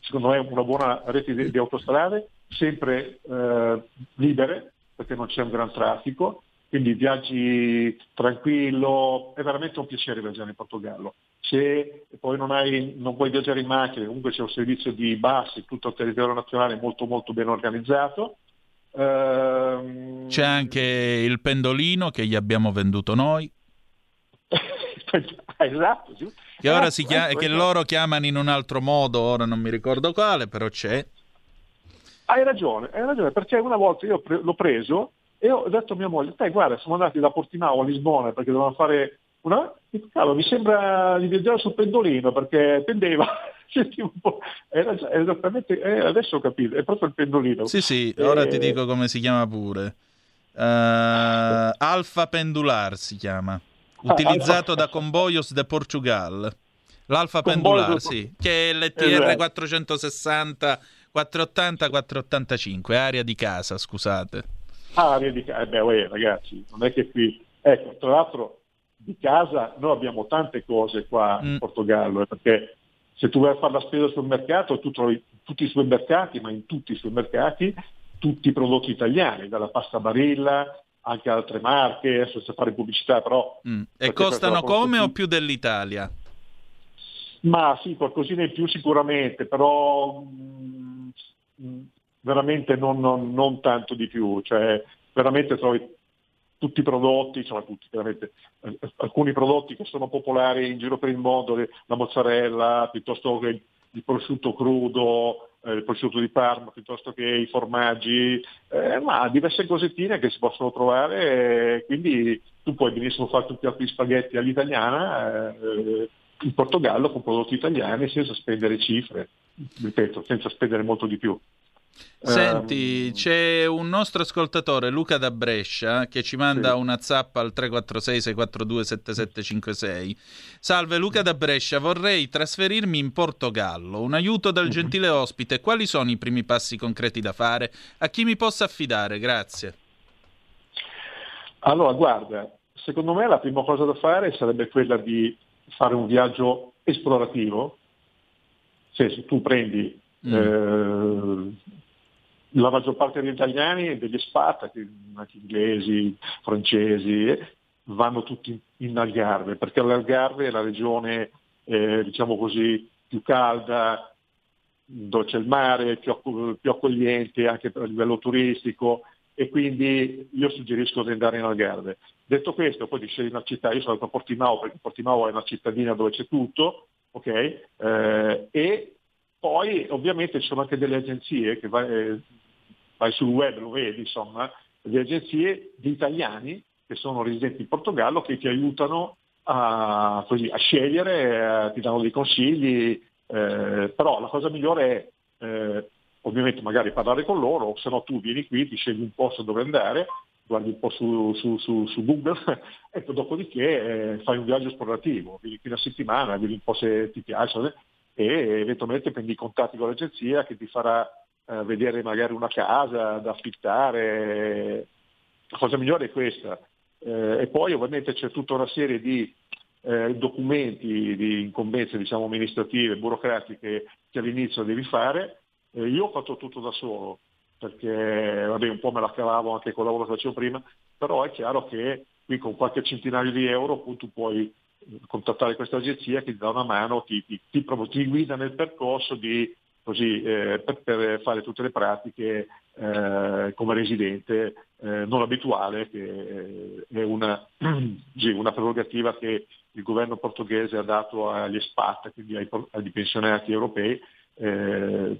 secondo me una buona rete di, di autostrade, sempre eh, libere, perché non c'è un gran traffico, quindi viaggi tranquillo, è veramente un piacere viaggiare in Portogallo. Se poi non hai, non puoi viaggiare in macchina, comunque c'è un servizio di bus in tutto il territorio nazionale molto molto ben organizzato. C'è anche il pendolino che gli abbiamo venduto noi. Esatto, sì. Che ora si chiama, che loro chiamano in un altro modo, ora non mi ricordo quale, però c'è. Hai ragione, hai ragione, perché una volta io pre- l'ho preso e ho detto a mia moglie: dai, guarda, siamo andati da Portimão a Lisbona perché dovevamo fare una. Cavolo, mi sembra di viaggiare sul pendolino, perché pendeva. Era, era esattamente, eh, adesso ho capito, è proprio il pendolino. Sì, sì, ora eh, ti dico come si chiama pure. Uh, Alfa Pendular si chiama, utilizzato ah, da Comboios de Portugal. L'Alfa Comboios Pendular, sì, che è l'E T R esatto. quattrocentosessanta, quattrocentottanta, quattrocentottantacinque, area di casa, scusate. Area di casa, eh beh, uè, ragazzi, non è che qui... Ecco, tra l'altro, di casa noi abbiamo tante cose qua mm. in Portogallo, perché... Se tu vai a fare la spesa sul mercato, tu trovi tutti i supermercati, ma in tutti i supermercati, tutti i prodotti italiani, dalla pasta Barilla anche altre marche, adesso se fare pubblicità però... Mm. E costano come o più dell'Italia? Ma sì, qualcosina in più sicuramente, però mh, veramente non, non, non tanto di più, cioè veramente trovi tutti i prodotti, cioè tutti, veramente, alcuni prodotti che sono popolari in giro per il mondo, la mozzarella piuttosto che il prosciutto crudo, il prosciutto di Parma, piuttosto che i formaggi, eh, ma diverse cosettine che si possono trovare, eh, quindi tu puoi benissimo fare tutti gli spaghetti all'italiana eh, in Portogallo con prodotti italiani senza spendere cifre, ripeto, senza spendere molto di più. Senti, um... c'è un nostro ascoltatore, Luca da Brescia, che ci manda sì. una zappa al tre quattro sei sei quattro due sette sette cinque sei. Salve Luca da Brescia, vorrei trasferirmi in Portogallo, un aiuto dal gentile ospite, quali sono i primi passi concreti da fare? A chi mi possa affidare? Grazie. Allora guarda, secondo me la prima cosa da fare sarebbe quella di fare un viaggio esplorativo, cioè, se tu prendi Mm. Eh, la maggior parte degli italiani e degli expat, anche inglesi, francesi, vanno tutti in Algarve, perché l'Algarve è la regione eh, diciamo così più calda, dove c'è il mare, più, più accogliente anche a livello turistico, e quindi io suggerisco di andare in Algarve. Detto questo, poi ti scegli una città, io sono andato a Portimão perché Portimão è una cittadina dove c'è tutto, ok? Eh, e poi ovviamente ci sono anche delle agenzie, che vai, vai sul web, lo vedi, insomma, delle agenzie di italiani che sono residenti in Portogallo che ti aiutano a, così, a scegliere, a, ti danno dei consigli, eh, però la cosa migliore è eh, ovviamente magari parlare con loro, o se no tu vieni qui, ti scegli un posto dove andare, guardi un po' su, su, su, su Google e poi dopodiché eh, fai un viaggio esplorativo, vieni qui una settimana, vedi un po' se ti piace, e eventualmente prendi i contatti con l'agenzia che ti farà eh, vedere magari una casa da affittare. La cosa migliore è questa, eh, e poi ovviamente c'è tutta una serie di eh, documenti, di incombenze diciamo amministrative, burocratiche che all'inizio devi fare. Eh, io ho fatto tutto da solo perché vabbè, un po' me la cavavo anche con il lavoro che facevo prima, però è chiaro che qui con qualche centinaio di euro appunto puoi contattare questa agenzia che ti dà una mano, ti, ti, ti, ti guida nel percorso di, così, eh, per, per fare tutte le pratiche eh, come residente eh, non abituale, che è una, sì, una prerogativa che il governo portoghese ha dato agli expat, quindi ai, ai pensionati europei, eh,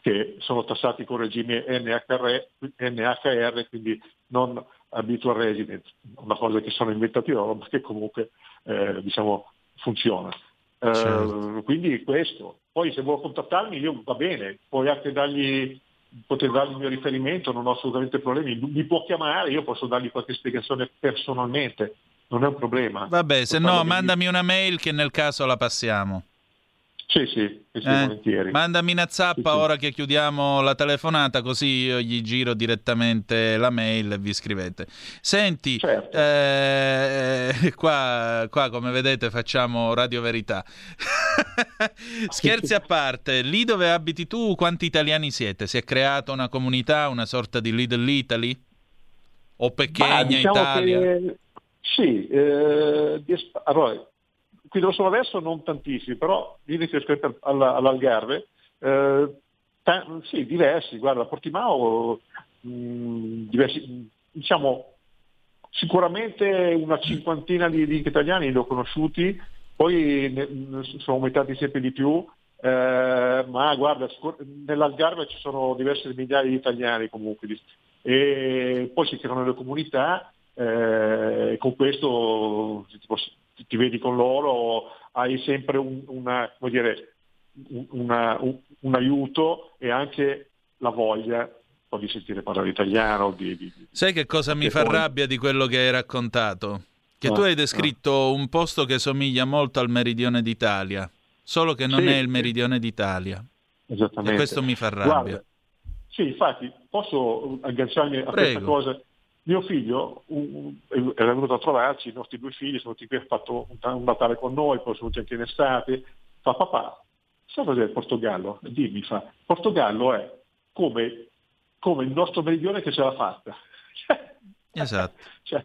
che sono tassati con regime N H R, N H R, quindi non habitual resident, una cosa che sono inventati loro ma che comunque eh, diciamo funziona. Certo. Eh, quindi questo. Poi se vuole contattarmi io va bene, puoi anche dargli, poter dargli il mio riferimento, non ho assolutamente problemi, mi può chiamare, io posso dargli qualche spiegazione personalmente, non è un problema. Vabbè, se no mandami una mail che nel caso la passiamo. Sì, sì, sì, eh, volentieri. Mandami una zappa sì, ora sì. Che chiudiamo la telefonata, così io gli giro direttamente la mail e vi scrivete. Senti, certo. eh, qua, qua come vedete facciamo Radio Verità. Scherzi a parte, lì dove abiti tu quanti italiani siete? Si è creata una comunità, una sorta di Little Italy? O Pechegna, diciamo Italia? Che... Sì, eh, allora... Qui dove sono adesso non tantissimi, però io riesco all'Algarve, eh, t- sì, diversi, guarda, Portimão, mh, diversi, diciamo, sicuramente una cinquantina di, di italiani li ho conosciuti, poi ne, sono aumentati sempre di più, eh, ma guarda, sicur- nell'Algarve ci sono diverse migliaia di italiani comunque, e poi si creano le comunità, eh, e con questo tipo, ti vedi con loro, hai sempre un, una, come dire, una, un, un aiuto e anche la voglia di sentire parlare italiano. Di, di, Sai che cosa mi fa poi... rabbia di quello che hai raccontato? Che no, tu hai descritto no. un posto che somiglia molto al meridione d'Italia, solo che non sì, è il meridione d'Italia. Esattamente. E questo mi fa rabbia. Guarda, sì, infatti, posso agganciarmi a Prego. questa cosa? Mio figlio un, era venuto a trovarci, i nostri due figli sono venuti qui, ha fatto un, un Natale con noi, poi sono venuti anche in estate, fa papà, sai cos'è il Portogallo? Dimmi, fa, Portogallo è come, come il nostro meridione che ce l'ha fatta. Esatto. Cioè,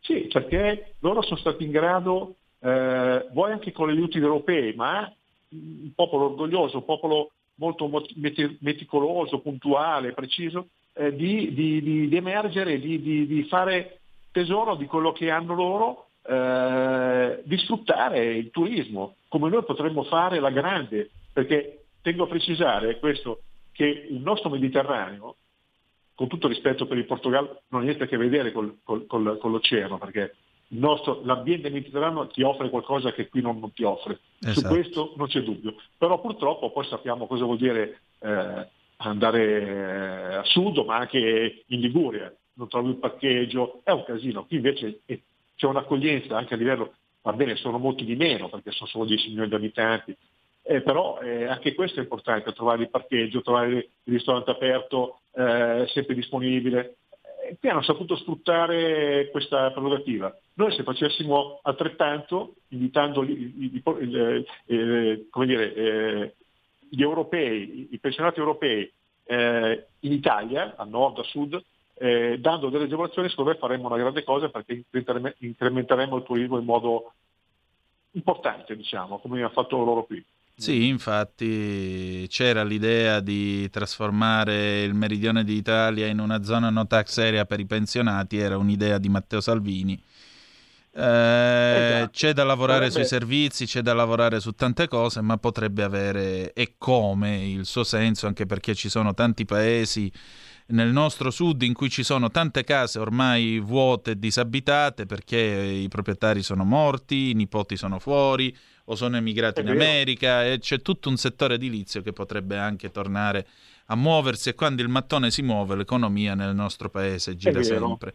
sì, perché loro sono stati in grado, eh, vuoi anche con gli aiuti europei, ma un popolo orgoglioso, un popolo molto meticoloso, puntuale, preciso, Di, di, di, di emergere, di, di, di fare tesoro di quello che hanno loro, eh, di sfruttare il turismo, come noi potremmo fare la grande, perché tengo a precisare questo, che il nostro Mediterraneo, con tutto rispetto per il Portogallo, non ha niente a che vedere col, col, col, con l'oceano, perché il nostro, l'ambiente mediterraneo ti offre qualcosa che qui non, non ti offre. Esatto. Su questo non c'è dubbio. Però purtroppo poi sappiamo cosa vuol dire eh, andare a sud, ma anche in Liguria. Non trovi il parcheggio, è un casino. Qui invece è, c'è un'accoglienza anche a livello, va bene, sono molti di meno perché sono solo dieci milioni di abitanti, eh, però eh, anche questo è importante, trovare il parcheggio, trovare il ristorante aperto, eh, sempre disponibile. E qui hanno saputo sfruttare questa prerogativa. Noi se facessimo altrettanto, invitando gli, eh, eh, come dire, eh, gli europei, i pensionati europei eh, in Italia, a nord, a sud, eh, dando delle agevolazioni, secondo me faremmo una grande cosa, perché incrementeremmo il turismo in modo importante, diciamo, come hanno fatto loro qui. Sì, infatti c'era l'idea di trasformare il meridione d'Italia in una zona no tax area per i pensionati, era un'idea di Matteo Salvini. Eh, esatto. C'è da lavorare potrebbe... sui servizi, c'è da lavorare su tante cose, ma potrebbe avere e come il suo senso, anche perché ci sono tanti paesi nel nostro sud in cui ci sono tante case ormai vuote e disabitate perché i proprietari sono morti, i nipoti sono fuori o sono emigrati in America, e c'è tutto un settore edilizio che potrebbe anche tornare a muoversi, e quando il mattone si muove l'economia nel nostro paese gira sempre.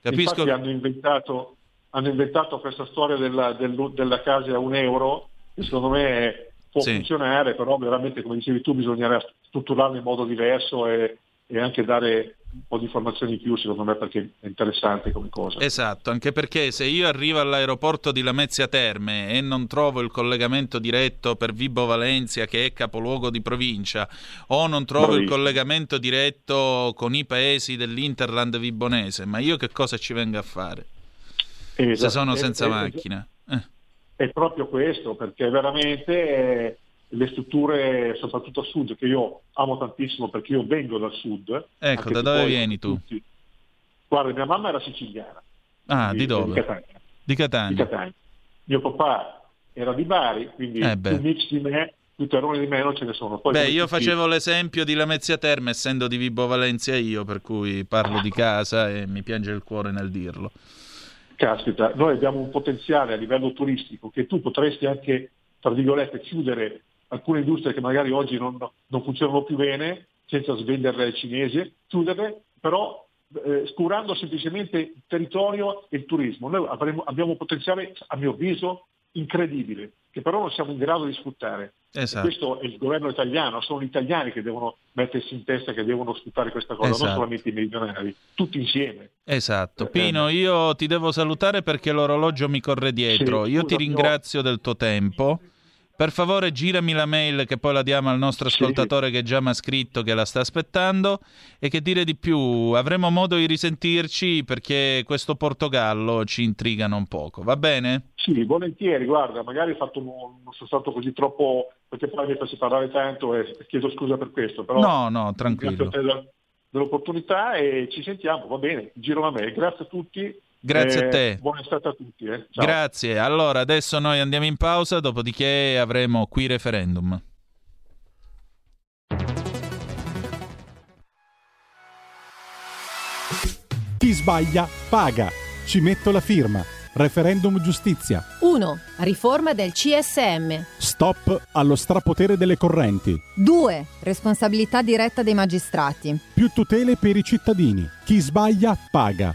Capisco. Infatti hanno inventato, hanno inventato questa storia della, del, della casa a un euro, che secondo me può sì. funzionare, però veramente, come dicevi tu, bisognerà strutturarla in modo diverso e, e anche dare un po' di informazioni in più, secondo me, perché è interessante come cosa. Esatto, anche perché se io arrivo all'aeroporto di Lamezia Terme e non trovo il collegamento diretto per Vibo Valentia, che è capoluogo di provincia, o non trovo Bravi. il collegamento diretto con i paesi dell'Interland vibonese, ma io che cosa ci vengo a fare? Esatto. Se sono senza è, macchina? Eh. È proprio questo, perché veramente... È... le strutture, soprattutto a sud, che io amo tantissimo perché io vengo dal sud. Ecco, da dove vieni tu? Tutti. Guarda, mia mamma era siciliana. Ah, di, di dove? Di Catania. Di Catania. Di Catania. Mio papà era di Bari, quindi eh più mix di me, più terroni di me non ce ne sono. Poi beh, io tutti... facevo l'esempio di Lamezia Terme, essendo di Vibo Valentia io, per cui parlo di casa e mi piange il cuore nel dirlo. Caspita, noi abbiamo un potenziale a livello turistico che tu potresti anche, tra virgolette, chiudere alcune industrie che magari oggi non, non funzionano più bene, senza svenderle ai cinesi, chiudere, però eh, scurando semplicemente il territorio e il turismo. Noi avremo, abbiamo un potenziale, a mio avviso, incredibile, che però non siamo in grado di sfruttare. Esatto. Questo è il governo italiano, sono gli italiani che devono mettersi in testa, che devono sfruttare questa cosa, esatto. Non solamente i meridionali, tutti insieme. Esatto. Pino, io ti devo salutare perché l'orologio mi corre dietro. Sì, io ti ringrazio mio... del tuo tempo. Per favore girami la mail, che poi la diamo al nostro ascoltatore sì. che già mi ha scritto che la sta aspettando. E che dire di più, avremo modo di risentirci perché questo Portogallo ci intriga non poco, va bene? Sì, volentieri, guarda, magari fatto, non sono stato così troppo, perché poi mi faccio parlare tanto e chiedo scusa per questo. Però no, no, tranquillo. Grazie a te dell'opportunità e ci sentiamo, va bene, giro la mail, grazie a tutti. Grazie eh, a te. Buona estate a tutti. Eh. Ciao. Grazie. Allora, adesso noi andiamo in pausa, dopodiché avremo qui referendum. Chi sbaglia paga. Ci metto la firma. Referendum giustizia. uno. Riforma del C S M. Stop allo strapotere delle correnti. due. Responsabilità diretta dei magistrati. Più tutele per i cittadini. Chi sbaglia paga.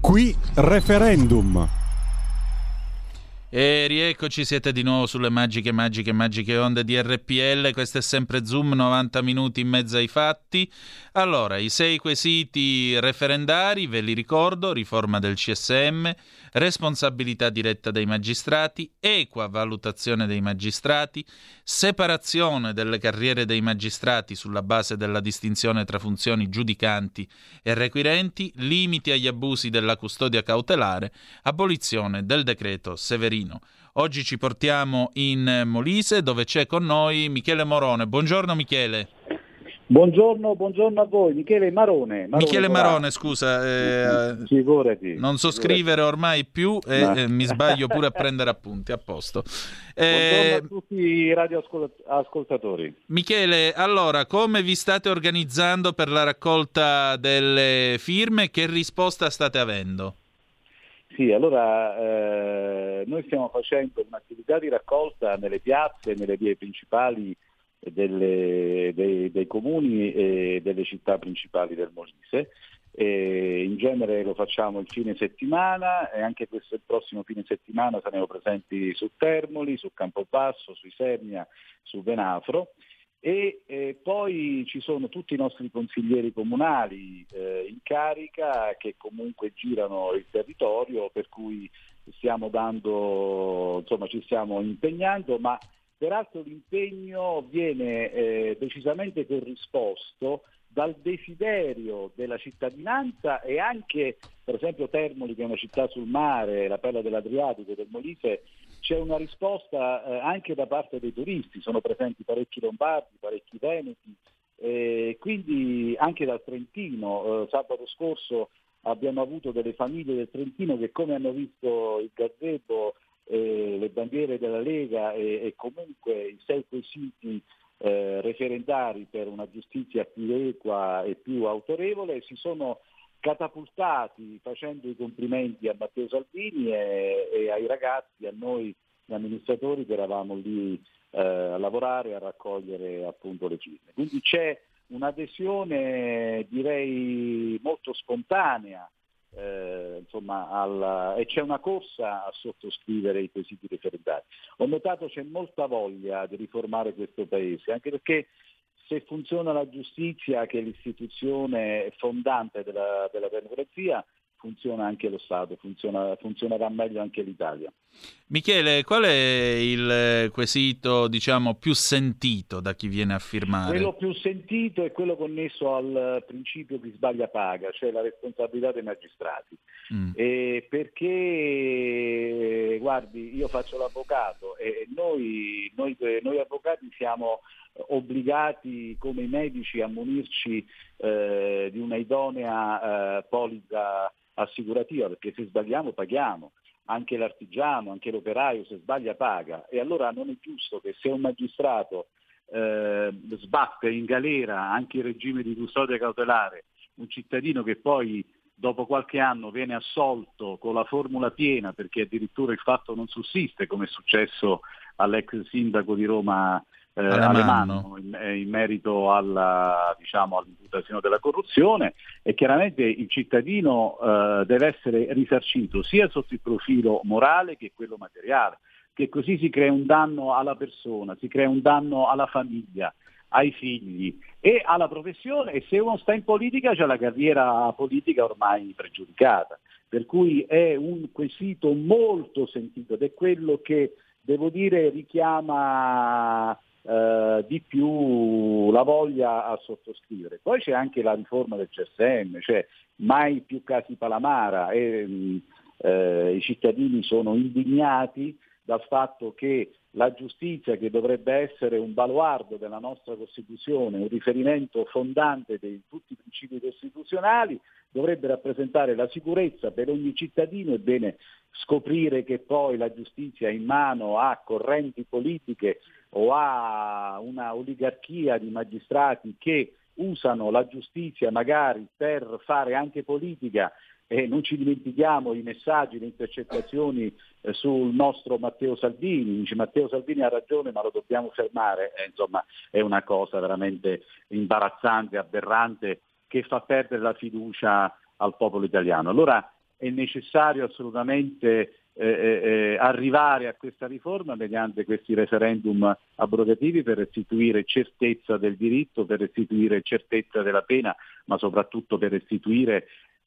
Qui referendum. E rieccoci, siete di nuovo sulle magiche, magiche, magiche onde di R P L. Questo è sempre Zoom, novanta minuti in mezzo ai fatti. Allora, i sei quesiti referendari, ve li ricordo: riforma del C S M, responsabilità diretta dei magistrati, equa valutazione dei magistrati, separazione delle carriere dei magistrati sulla base della distinzione tra funzioni giudicanti e requirenti, limiti agli abusi della custodia cautelare, abolizione del decreto Severino. Oggi ci portiamo in Molise, dove c'è con noi Michele Marone. Buongiorno Michele. Buongiorno, buongiorno a voi. Michele Marone. Marone Michele Marone, scusa, eh, figurati, non so scrivere ormai più e no. eh, mi sbaglio pure a prendere appunti, a posto. Eh, buongiorno a tutti i radioascoltatori. Michele, allora, come vi state organizzando per la raccolta delle firme? Che risposta state avendo? Sì, allora eh, noi stiamo facendo un'attività di raccolta nelle piazze, nelle vie principali delle, dei, dei comuni e delle città principali del Molise. E in genere lo facciamo il fine settimana e anche questo il prossimo fine settimana saremo presenti su Termoli, su Campobasso, su Isernia, su Venafro. E eh, poi ci sono tutti i nostri consiglieri comunali eh, in carica che comunque girano il territorio, per cui stiamo dando, insomma, ci stiamo impegnando, ma peraltro l'impegno viene eh, decisamente corrisposto dal desiderio della cittadinanza e anche, per esempio, Termoli, che è una città sul mare, la perla dell'Adriatico, del Molise. C'è una risposta eh, anche da parte dei turisti, sono presenti parecchi lombardi, parecchi veneti, eh, quindi anche dal Trentino. Eh, sabato scorso abbiamo avuto delle famiglie del Trentino che, come hanno visto il gazebo, eh, le bandiere della Lega e, e comunque i sei quesiti eh, referendari per una giustizia più equa e più autorevole, si sono catapultati facendo i complimenti a Matteo Salvini e, e ai ragazzi, a noi gli amministratori che eravamo lì eh, a lavorare, a raccogliere appunto le firme. Quindi c'è un'adesione, direi, molto spontanea, eh, insomma, alla, e c'è una corsa a sottoscrivere i quesiti referendari. Ho notato c'è molta voglia di riformare questo paese, anche perché se funziona la giustizia, che è l'istituzione fondante della, della democrazia, funziona anche lo Stato, funziona, funzionerà meglio anche l'Italia. Michele, qual è il quesito, diciamo, più sentito da chi viene a firmare? Quello più sentito è quello connesso al principio chi sbaglia paga, cioè la responsabilità dei magistrati. Mm. E perché, guardi, io faccio l'avvocato e noi, noi, noi avvocati siamo obbligati come i medici a munirci eh, di una idonea eh, polizza assicurativa, perché se sbagliamo paghiamo, anche l'artigiano, anche l'operaio se sbaglia paga, e allora non è giusto che se un magistrato eh, sbatte in galera, anche in regime di custodia cautelare, un cittadino che poi dopo qualche anno viene assolto con la formula piena perché addirittura il fatto non sussiste, come è successo all'ex sindaco di Roma Eh, Alemanno in, in merito alla, diciamo, all'imputazione della corruzione, e chiaramente il cittadino eh, deve essere risarcito sia sotto il profilo morale che quello materiale, che così si crea un danno alla persona, si crea un danno alla famiglia, ai figli e alla professione, e se uno sta in politica c'è la carriera politica ormai pregiudicata, per cui è un quesito molto sentito ed è quello che, devo dire, richiama eh, di più la voglia a sottoscrivere. Poi c'è anche la riforma del C S M, cioè mai più casi Palamara, e eh, i cittadini sono indignati dal fatto che la giustizia, che dovrebbe essere un baluardo della nostra Costituzione, un riferimento fondante di tutti i principi costituzionali, dovrebbe rappresentare la sicurezza per ogni cittadino, ebbene scoprire che poi la giustizia è in mano a correnti politiche o a una oligarchia di magistrati che usano la giustizia magari per fare anche politica. E non ci dimentichiamo i messaggi, le intercettazioni eh, sul nostro Matteo Salvini, dice Matteo Salvini ha ragione ma lo dobbiamo fermare, eh, insomma è una cosa veramente imbarazzante, aberrante, che fa perdere la fiducia al popolo italiano. Allora è necessario assolutamente eh, eh, arrivare a questa riforma mediante questi referendum abrogativi per restituire certezza del diritto, per restituire certezza della pena, ma soprattutto per restituire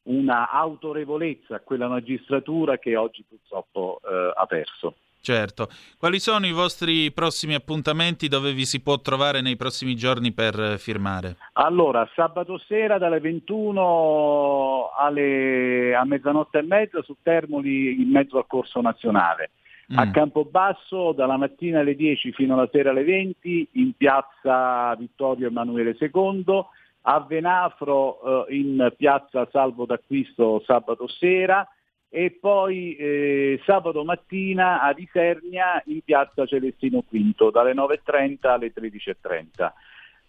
una autorevolezza a quella magistratura che oggi purtroppo eh, ha perso. Certo. Quali sono i vostri prossimi appuntamenti, dove vi si può trovare nei prossimi giorni per firmare? Allora, sabato sera dalle ventuno alle a mezzanotte e mezza su Termoli in mezzo al Corso Nazionale. Mm. A Campobasso dalla mattina alle dieci fino alla sera alle venti in piazza Vittorio Emanuele secondo. A Venafro eh, in piazza Salvo d'Acquisto sabato sera, e poi eh, sabato mattina ad Isernia in piazza Celestino V dalle nove e trenta alle tredici e trenta.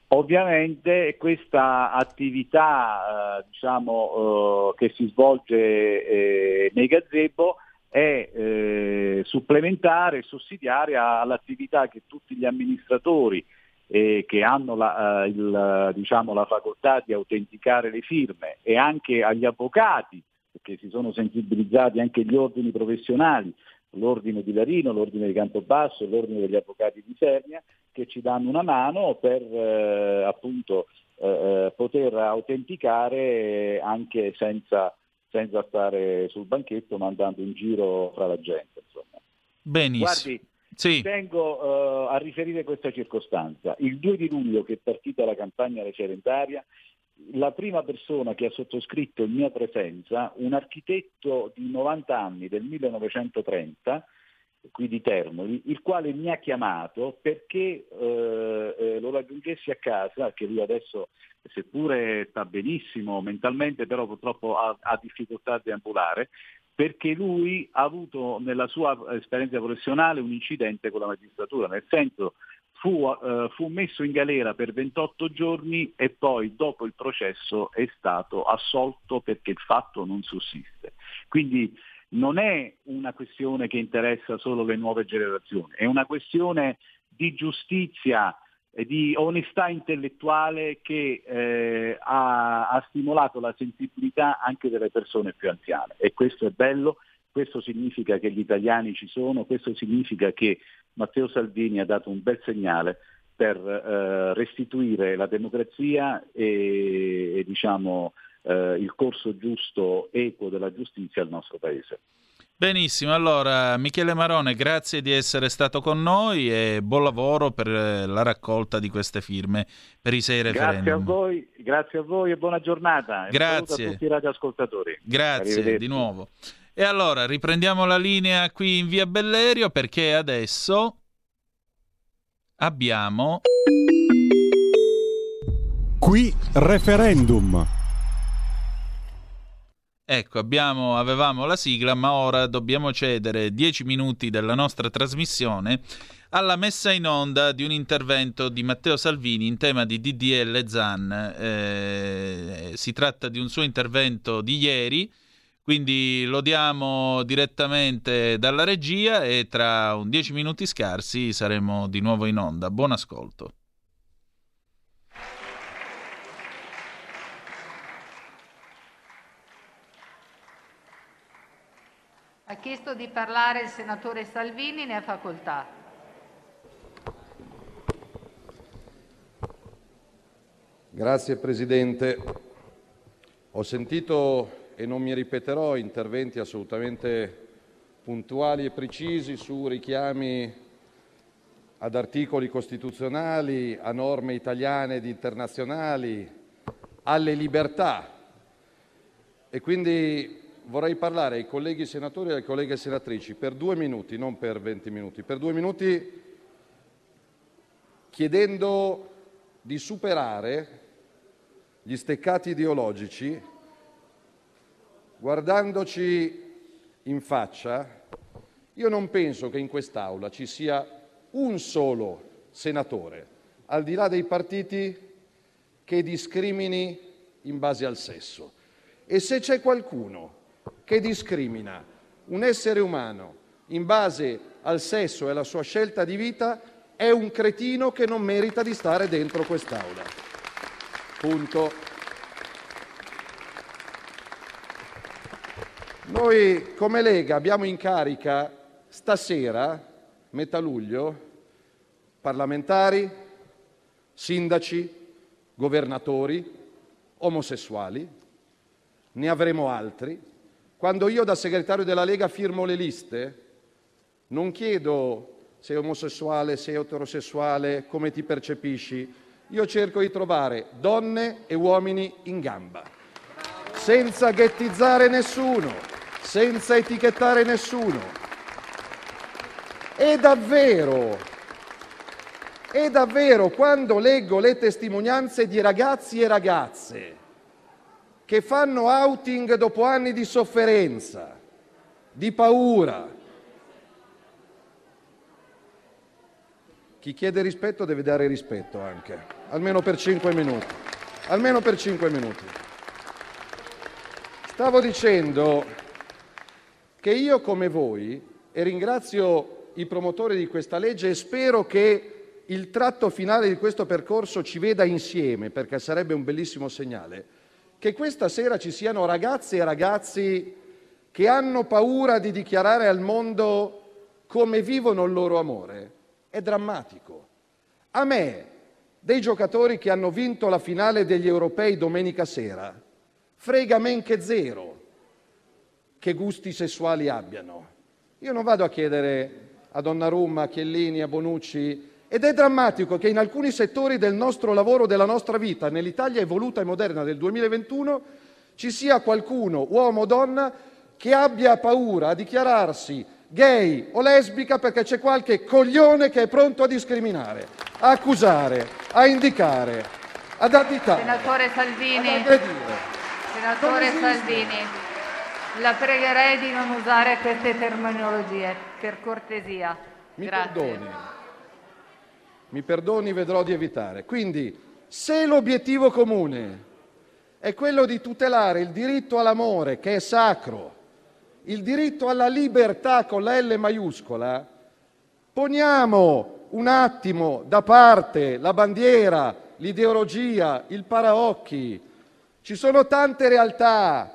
Ovviamente questa attività eh, diciamo eh, che si svolge eh, nei gazebo è eh, supplementare e sussidiaria all'attività che tutti gli amministratori Eh, che hanno la, eh, il, diciamo, la facoltà di autenticare le firme, e anche agli avvocati, perché si sono sensibilizzati anche gli ordini professionali, l'ordine di Larino, l'ordine di Campobasso, l'ordine degli avvocati di Isernia, che ci danno una mano per eh, appunto eh, poter autenticare anche senza, senza stare sul banchetto, ma andando in giro fra la gente. Insomma. Benissimo. Guardi, sì. Vengo uh, a riferire questa circostanza. Il due di luglio, che è partita la campagna referendaria, la prima persona che ha sottoscritto in mia presenza, un architetto di novanta anni del millenovecentotrenta, qui di Termoli, il quale mi ha chiamato perché uh, eh, lo raggiungessi a casa, che lui adesso, seppure sta benissimo mentalmente, però purtroppo ha, ha difficoltà a deambulare, perché lui ha avuto nella sua esperienza professionale un incidente con la magistratura, nel senso fu, uh, fu messo in galera per ventotto giorni e poi dopo il processo è stato assolto perché il fatto non sussiste. Quindi non è una questione che interessa solo le nuove generazioni, è una questione di giustizia e di onestà intellettuale che eh, ha, ha stimolato la sensibilità anche delle persone più anziane, e questo è bello, questo significa che gli italiani ci sono, questo significa che Matteo Salvini ha dato un bel segnale per eh, restituire la democrazia e, e diciamo eh, il corso giusto, equo della giustizia al nostro paese. Benissimo, allora Michele Marone, grazie di essere stato con noi e buon lavoro per la raccolta di queste firme per i sei referendum. Grazie a voi, grazie a voi e buona giornata. Grazie a tutti i radioascoltatori. Grazie di nuovo. E allora riprendiamo la linea qui in via Bellerio, perché adesso abbiamo qui referendum. Ecco, abbiamo, avevamo la sigla, ma ora dobbiamo cedere dieci minuti della nostra trasmissione alla messa in onda di un intervento di Matteo Salvini in tema di D D L Zan. Eh, si tratta di un suo intervento di ieri, quindi lo diamo direttamente dalla regia e tra un dieci minuti scarsi saremo di nuovo in onda. Buon ascolto. Ha chiesto di parlare il senatore Salvini, ne ha facoltà. Grazie Presidente. Ho sentito, e non mi ripeterò, interventi assolutamente puntuali e precisi su richiami ad articoli costituzionali, a norme italiane ed internazionali, alle libertà. E quindi vorrei parlare ai colleghi senatori e alle colleghe senatrici per due minuti, non per venti minuti, per due minuti chiedendo di superare gli steccati ideologici, guardandoci in faccia. Io non penso che in quest'Aula ci sia un solo senatore, al di là dei partiti, che discrimini in base al sesso. E se c'è qualcuno che discrimina un essere umano in base al sesso e alla sua scelta di vita, è un cretino che non merita di stare dentro quest'Aula. Punto. Noi come Lega abbiamo in carica stasera, metà luglio, parlamentari, sindaci, governatori, omosessuali, ne avremo altri. Quando io da segretario della Lega firmo le liste, non chiedo se è omosessuale, se è eterosessuale, come ti percepisci. Io cerco di trovare donne e uomini in gamba, senza ghettizzare nessuno, senza etichettare nessuno. E davvero, e davvero, quando leggo le testimonianze di ragazzi e ragazze che fanno outing dopo anni di sofferenza, di paura. Chi chiede rispetto deve dare rispetto anche, almeno per cinque minuti. Almeno per cinque minuti. Stavo dicendo che io come voi, e ringrazio i promotori di questa legge e spero che il tratto finale di questo percorso ci veda insieme, perché sarebbe un bellissimo segnale, che questa sera ci siano ragazze e ragazzi che hanno paura di dichiarare al mondo come vivono il loro amore, è drammatico. A me, dei giocatori che hanno vinto la finale degli europei domenica sera, frega men che zero che gusti sessuali abbiano. Io non vado a chiedere a Donnarumma, a Chiellini, a Bonucci. Ed è drammatico che in alcuni settori del nostro lavoro, della nostra vita, nell'Italia evoluta e moderna del duemilaventuno, ci sia qualcuno, uomo o donna, che abbia paura a dichiararsi gay o lesbica perché c'è qualche coglione che è pronto a discriminare, a accusare, a indicare, ad additare. Senatore Salvini, ad senatore Salvini, la pregherei di non usare queste terminologie, per cortesia. Mi Grazie. Perdoni. Mi perdoni, vedrò di evitare. Quindi, se l'obiettivo comune è quello di tutelare il diritto all'amore, che è sacro, il diritto alla libertà con la L maiuscola, poniamo un attimo da parte la bandiera, l'ideologia, il paraocchi. Ci sono tante realtà,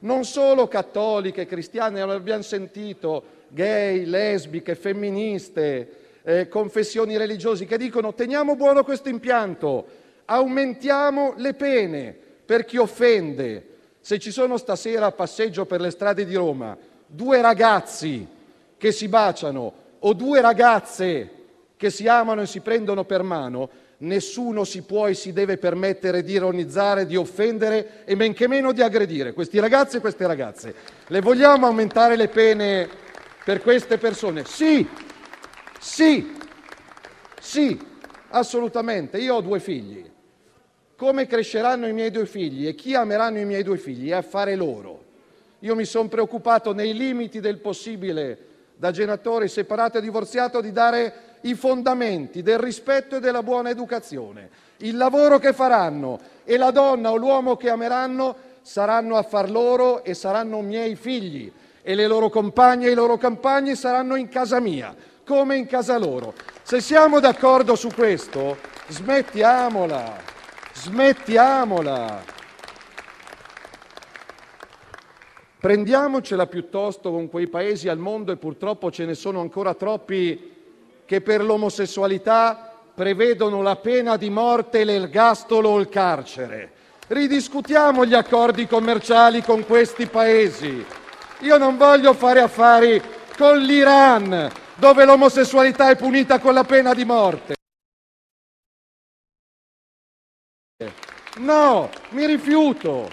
non solo cattoliche, cristiane, abbiamo sentito gay, lesbiche, femministe, Eh, confessioni religiose che dicono teniamo buono questo impianto, aumentiamo le pene per chi offende. Se ci sono stasera a passeggio per le strade di Roma due ragazzi che si baciano o due ragazze che si amano e si prendono per mano, nessuno si può e si deve permettere di ironizzare, di offendere e men che meno di aggredire questi ragazzi e queste ragazze. Le vogliamo aumentare le pene per queste persone? Sì! Sì, sì, assolutamente. Io ho due figli. Come cresceranno i miei due figli e chi ameranno i miei due figli è affare loro. Io mi sono preoccupato, nei limiti del possibile, da genitore separato e divorziato, di dare i fondamenti del rispetto e della buona educazione. Il lavoro che faranno e la donna o l'uomo che ameranno saranno affar loro e saranno miei figli. E le loro compagne e i loro compagni saranno in casa mia, come in casa loro. Se siamo d'accordo su questo, smettiamola, smettiamola. Prendiamocela piuttosto con quei paesi al mondo, e purtroppo ce ne sono ancora troppi, che per l'omosessualità prevedono la pena di morte, l'ergastolo o il carcere. Ridiscutiamo gli accordi commerciali con questi paesi. Io non voglio fare affari con l'Iran, dove l'omosessualità è punita con la pena di morte. No, mi rifiuto.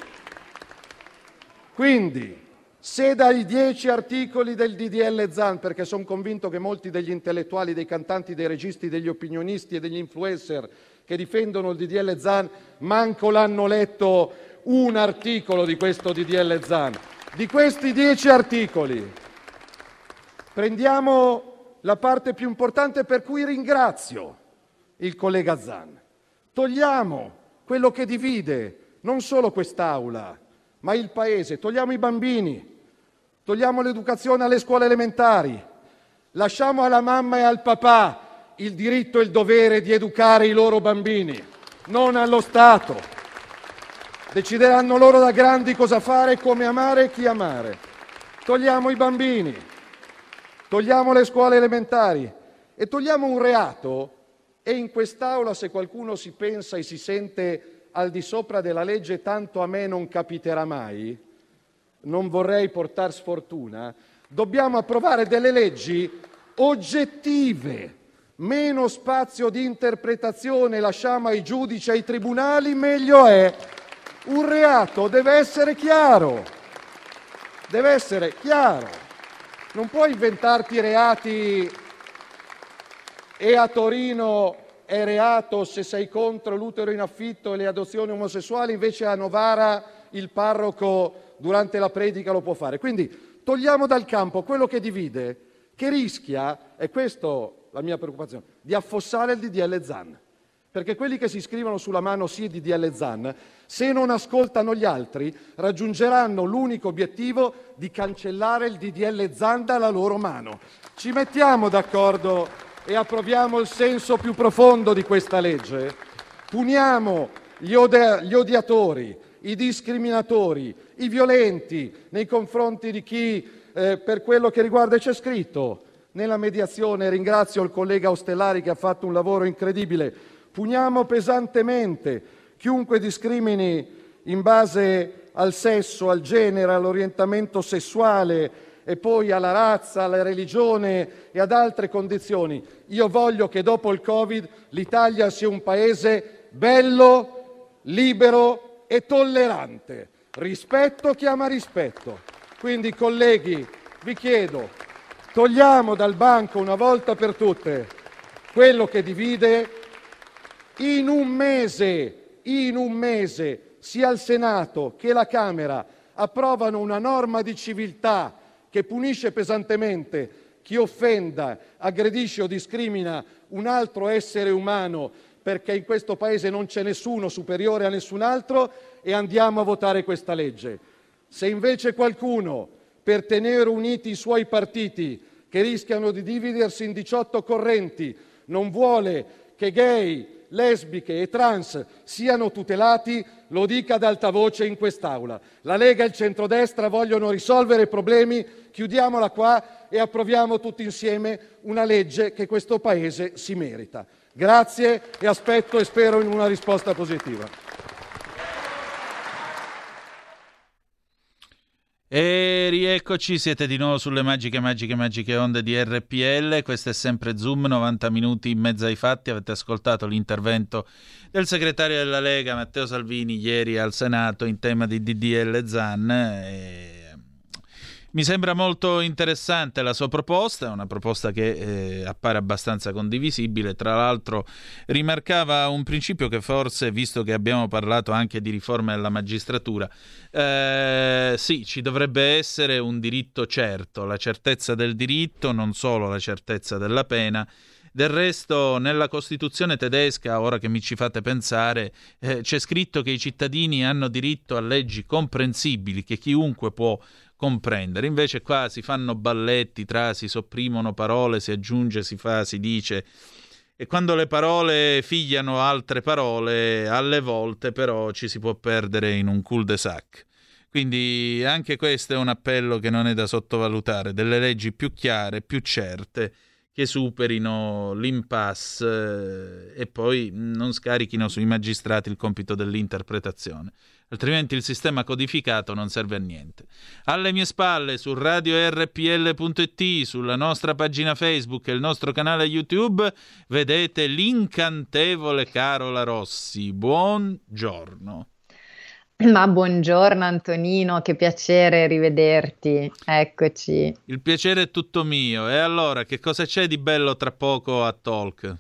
Quindi, se dai dieci articoli del D D L Zan, perché sono convinto che molti degli intellettuali, dei cantanti, dei registi, degli opinionisti e degli influencer che difendono il D D L Zan manco l'hanno letto un articolo di questo D D L Zan, di questi dieci articoli prendiamo la parte più importante, per cui ringrazio il collega Zan. Togliamo quello che divide non solo quest'Aula, ma il Paese. Togliamo i bambini, togliamo l'educazione alle scuole elementari, lasciamo alla mamma e al papà il diritto e il dovere di educare i loro bambini, non allo Stato. Decideranno loro da grandi cosa fare, come amare e chi amare. Togliamo i bambini, togliamo le scuole elementari e togliamo un reato. E in quest'Aula, se qualcuno si pensa e si sente al di sopra della legge, tanto a me non capiterà mai, non vorrei portar sfortuna, dobbiamo approvare delle leggi oggettive, meno spazio di interpretazione lasciamo ai giudici, ai tribunali, meglio è. Un reato deve essere chiaro, deve essere chiaro. Non puoi inventarti reati. E a Torino è reato se sei contro l'utero in affitto e le adozioni omosessuali, invece a Novara il parroco durante la predica lo può fare. Quindi togliamo dal campo quello che divide, che rischia, e questa è la mia preoccupazione, di affossare il D D L Zan. Perché quelli che si scrivono sulla mano sì D D L Zan, se non ascoltano gli altri, raggiungeranno l'unico obiettivo di cancellare il D D L Zan dalla loro mano. Ci mettiamo d'accordo e approviamo il senso più profondo di questa legge. Puniamo gli, od- gli odiatori, i discriminatori, i violenti nei confronti di chi, eh, per quello che riguarda, c'è scritto. Nella mediazione ringrazio il collega Ostellari che ha fatto un lavoro incredibile. Puniamo pesantemente chiunque discrimini in base al sesso, al genere, all'orientamento sessuale, e poi alla razza, alla religione e ad altre condizioni. Io voglio che dopo il Covid l'Italia sia un paese bello, libero e tollerante. Rispetto chiama rispetto. Quindi, colleghi, vi chiedo, togliamo dal banco una volta per tutte quello che divide. In un mese, in un mese, sia il Senato che la Camera approvano una norma di civiltà che punisce pesantemente chi offenda, aggredisce o discrimina un altro essere umano, perché in questo Paese non c'è nessuno superiore a nessun altro, e andiamo a votare questa legge. Se invece qualcuno, per tenere uniti i suoi partiti, che rischiano di dividersi in diciotto correnti, non vuole che gay, lesbiche e trans siano tutelati, lo dica ad alta voce in quest'Aula. La Lega e il centrodestra vogliono risolvere i problemi, chiudiamola qua e approviamo tutti insieme una legge che questo Paese si merita. Grazie e aspetto e spero in una risposta positiva. E rieccoci, siete di nuovo sulle magiche, magiche, magiche onde di R P L. Questo è sempre Zoom, novanta minuti in mezzo ai fatti. Avete ascoltato l'intervento del segretario della Lega, Matteo Salvini, ieri al Senato in tema di D D L Zan. E mi sembra molto interessante la sua proposta, una proposta che eh, appare abbastanza condivisibile. Tra l'altro rimarcava un principio che forse, visto che abbiamo parlato anche di riforma della magistratura, eh, sì, ci dovrebbe essere un diritto certo, la certezza del diritto, non solo la certezza della pena. Del resto, nella Costituzione tedesca, ora che mi ci fate pensare, eh, c'è scritto che i cittadini hanno diritto a leggi comprensibili, che chiunque può comprendere. Invece qua si fanno balletti tra, si sopprimono parole, si aggiunge, si fa, si dice, e quando le parole figliano altre parole, alle volte però ci si può perdere in un cul-de-sac. Quindi anche questo è un appello che non è da sottovalutare, delle leggi più chiare, più certe, che superino l'impasse e poi non scarichino sui magistrati il compito dell'interpretazione. Altrimenti il sistema codificato non serve a niente. Alle mie spalle, su radio erre pi elle punto it, sulla nostra pagina Facebook e il nostro canale YouTube, vedete l'incantevole Carola Rossi. Buongiorno. Ma buongiorno Antonino, che piacere rivederti, eccoci. Il piacere è tutto mio. E allora, che cosa c'è di bello tra poco a Talk?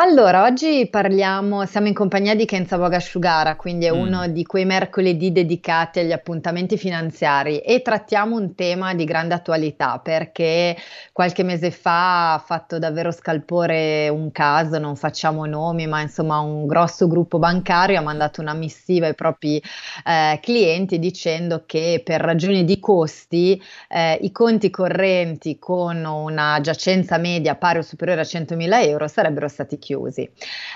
Allora, oggi parliamo, siamo in compagnia di Kenza Bogasciugara, quindi è mm. uno di quei mercoledì dedicati agli appuntamenti finanziari, e trattiamo un tema di grande attualità perché qualche mese fa ha fatto davvero scalpore un caso, non facciamo nomi, ma insomma un grosso gruppo bancario ha mandato una missiva ai propri eh, clienti dicendo che per ragioni di costi eh, i conti correnti con una giacenza media pari o superiore a centomila euro sarebbero stati chiusi. Chiusi.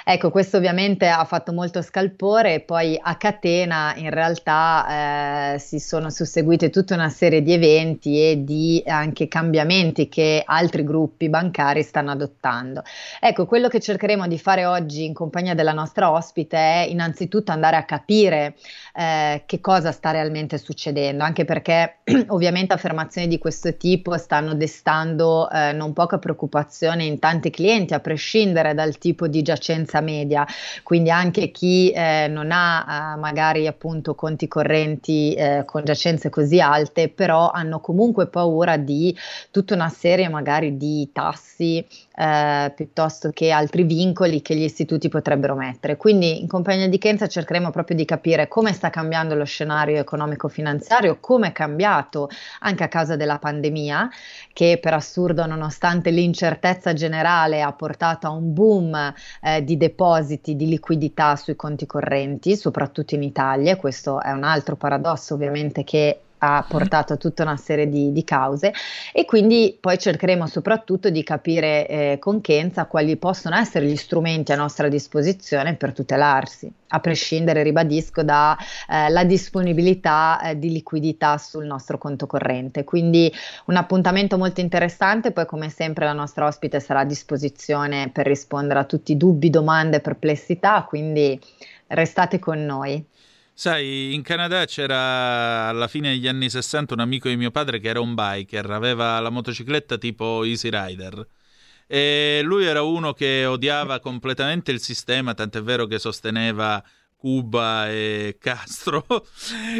Ecco, questo ovviamente ha fatto molto scalpore e poi a catena in realtà eh, si sono susseguite tutta una serie di eventi e di anche cambiamenti che altri gruppi bancari stanno adottando. Ecco, quello che cercheremo di fare oggi in compagnia della nostra ospite è innanzitutto andare a capire eh, che cosa sta realmente succedendo, anche perché ovviamente affermazioni di questo tipo stanno destando eh, non poca preoccupazione in tanti clienti, a prescindere dal tipo di giacenza media, quindi anche chi eh, non ha eh, magari appunto conti correnti eh, con giacenze così alte, però hanno comunque paura di tutta una serie magari di tassi eh, piuttosto che altri vincoli che gli istituti potrebbero mettere. Quindi in compagnia di Kenza cercheremo proprio di capire come sta cambiando lo scenario economico-finanziario, come è cambiato anche a causa della pandemia, che per assurdo, nonostante l'incertezza generale, ha portato a un boom eh, di depositi, di liquidità sui conti correnti, soprattutto in Italia. Questo è un altro paradosso ovviamente che ha portato a tutta una serie di, di cause, e quindi poi cercheremo soprattutto di capire eh, con Kenza quali possono essere gli strumenti a nostra disposizione per tutelarsi, a prescindere, ribadisco, dalla eh, disponibilità eh, di liquidità sul nostro conto corrente. Quindi un appuntamento molto interessante, poi come sempre la nostra ospite sarà a disposizione per rispondere a tutti i dubbi, domande e perplessità, quindi restate con noi. Sai, in Canada c'era alla fine degli anni sessanta un amico di mio padre che era un biker, aveva la motocicletta tipo Easy Rider, e lui era uno che odiava completamente il sistema, tant'è vero che sosteneva Cuba e Castro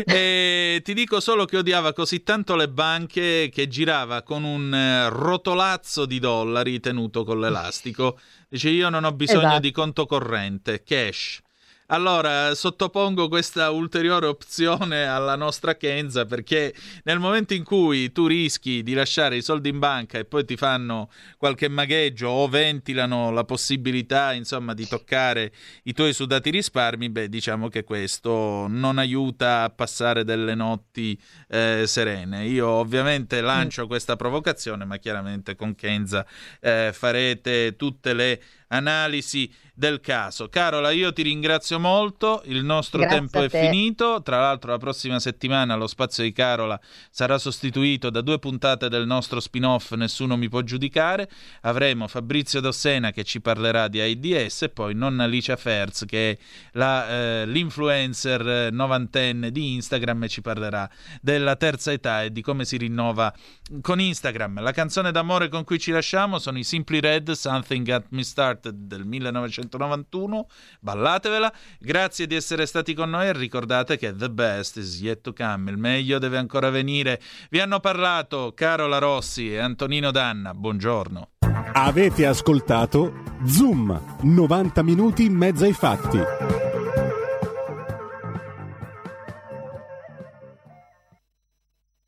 e ti dico solo che odiava così tanto le banche che girava con un rotolazzo di dollari tenuto con l'elastico. Dice: io non ho bisogno esatto. di conto corrente, cash. Allora, sottopongo questa ulteriore opzione alla nostra Kenza, perché nel momento in cui tu rischi di lasciare i soldi in banca e poi ti fanno qualche magheggio o ventilano la possibilità, insomma, di toccare i tuoi sudati risparmi, beh, diciamo che questo non aiuta a passare delle notti eh, serene. Io ovviamente lancio mm. questa provocazione, ma chiaramente con Kenza eh, farete tutte le analisi del caso. Carola, io ti ringrazio molto, il nostro Grazie tempo è finito. Tra l'altro la prossima settimana lo spazio di Carola sarà sostituito da due puntate del nostro spin-off Nessuno mi può giudicare. Avremo Fabrizio Dossena che ci parlerà di AIDS e poi nonna Alicia Ferz, che è la, eh, l'influencer novantenne di Instagram, e ci parlerà della terza età e di come si rinnova con Instagram. La canzone d'amore con cui ci lasciamo sono i Simply Red, Something Got Me Started, del millenovecentonovantuno. Ballatevela. Grazie di essere stati con noi e ricordate che the best is yet to come, il meglio deve ancora venire. Vi hanno parlato Carola Rossi e Antonino Danna. Buongiorno. Avete ascoltato Zoom, novanta minuti in mezzo ai fatti.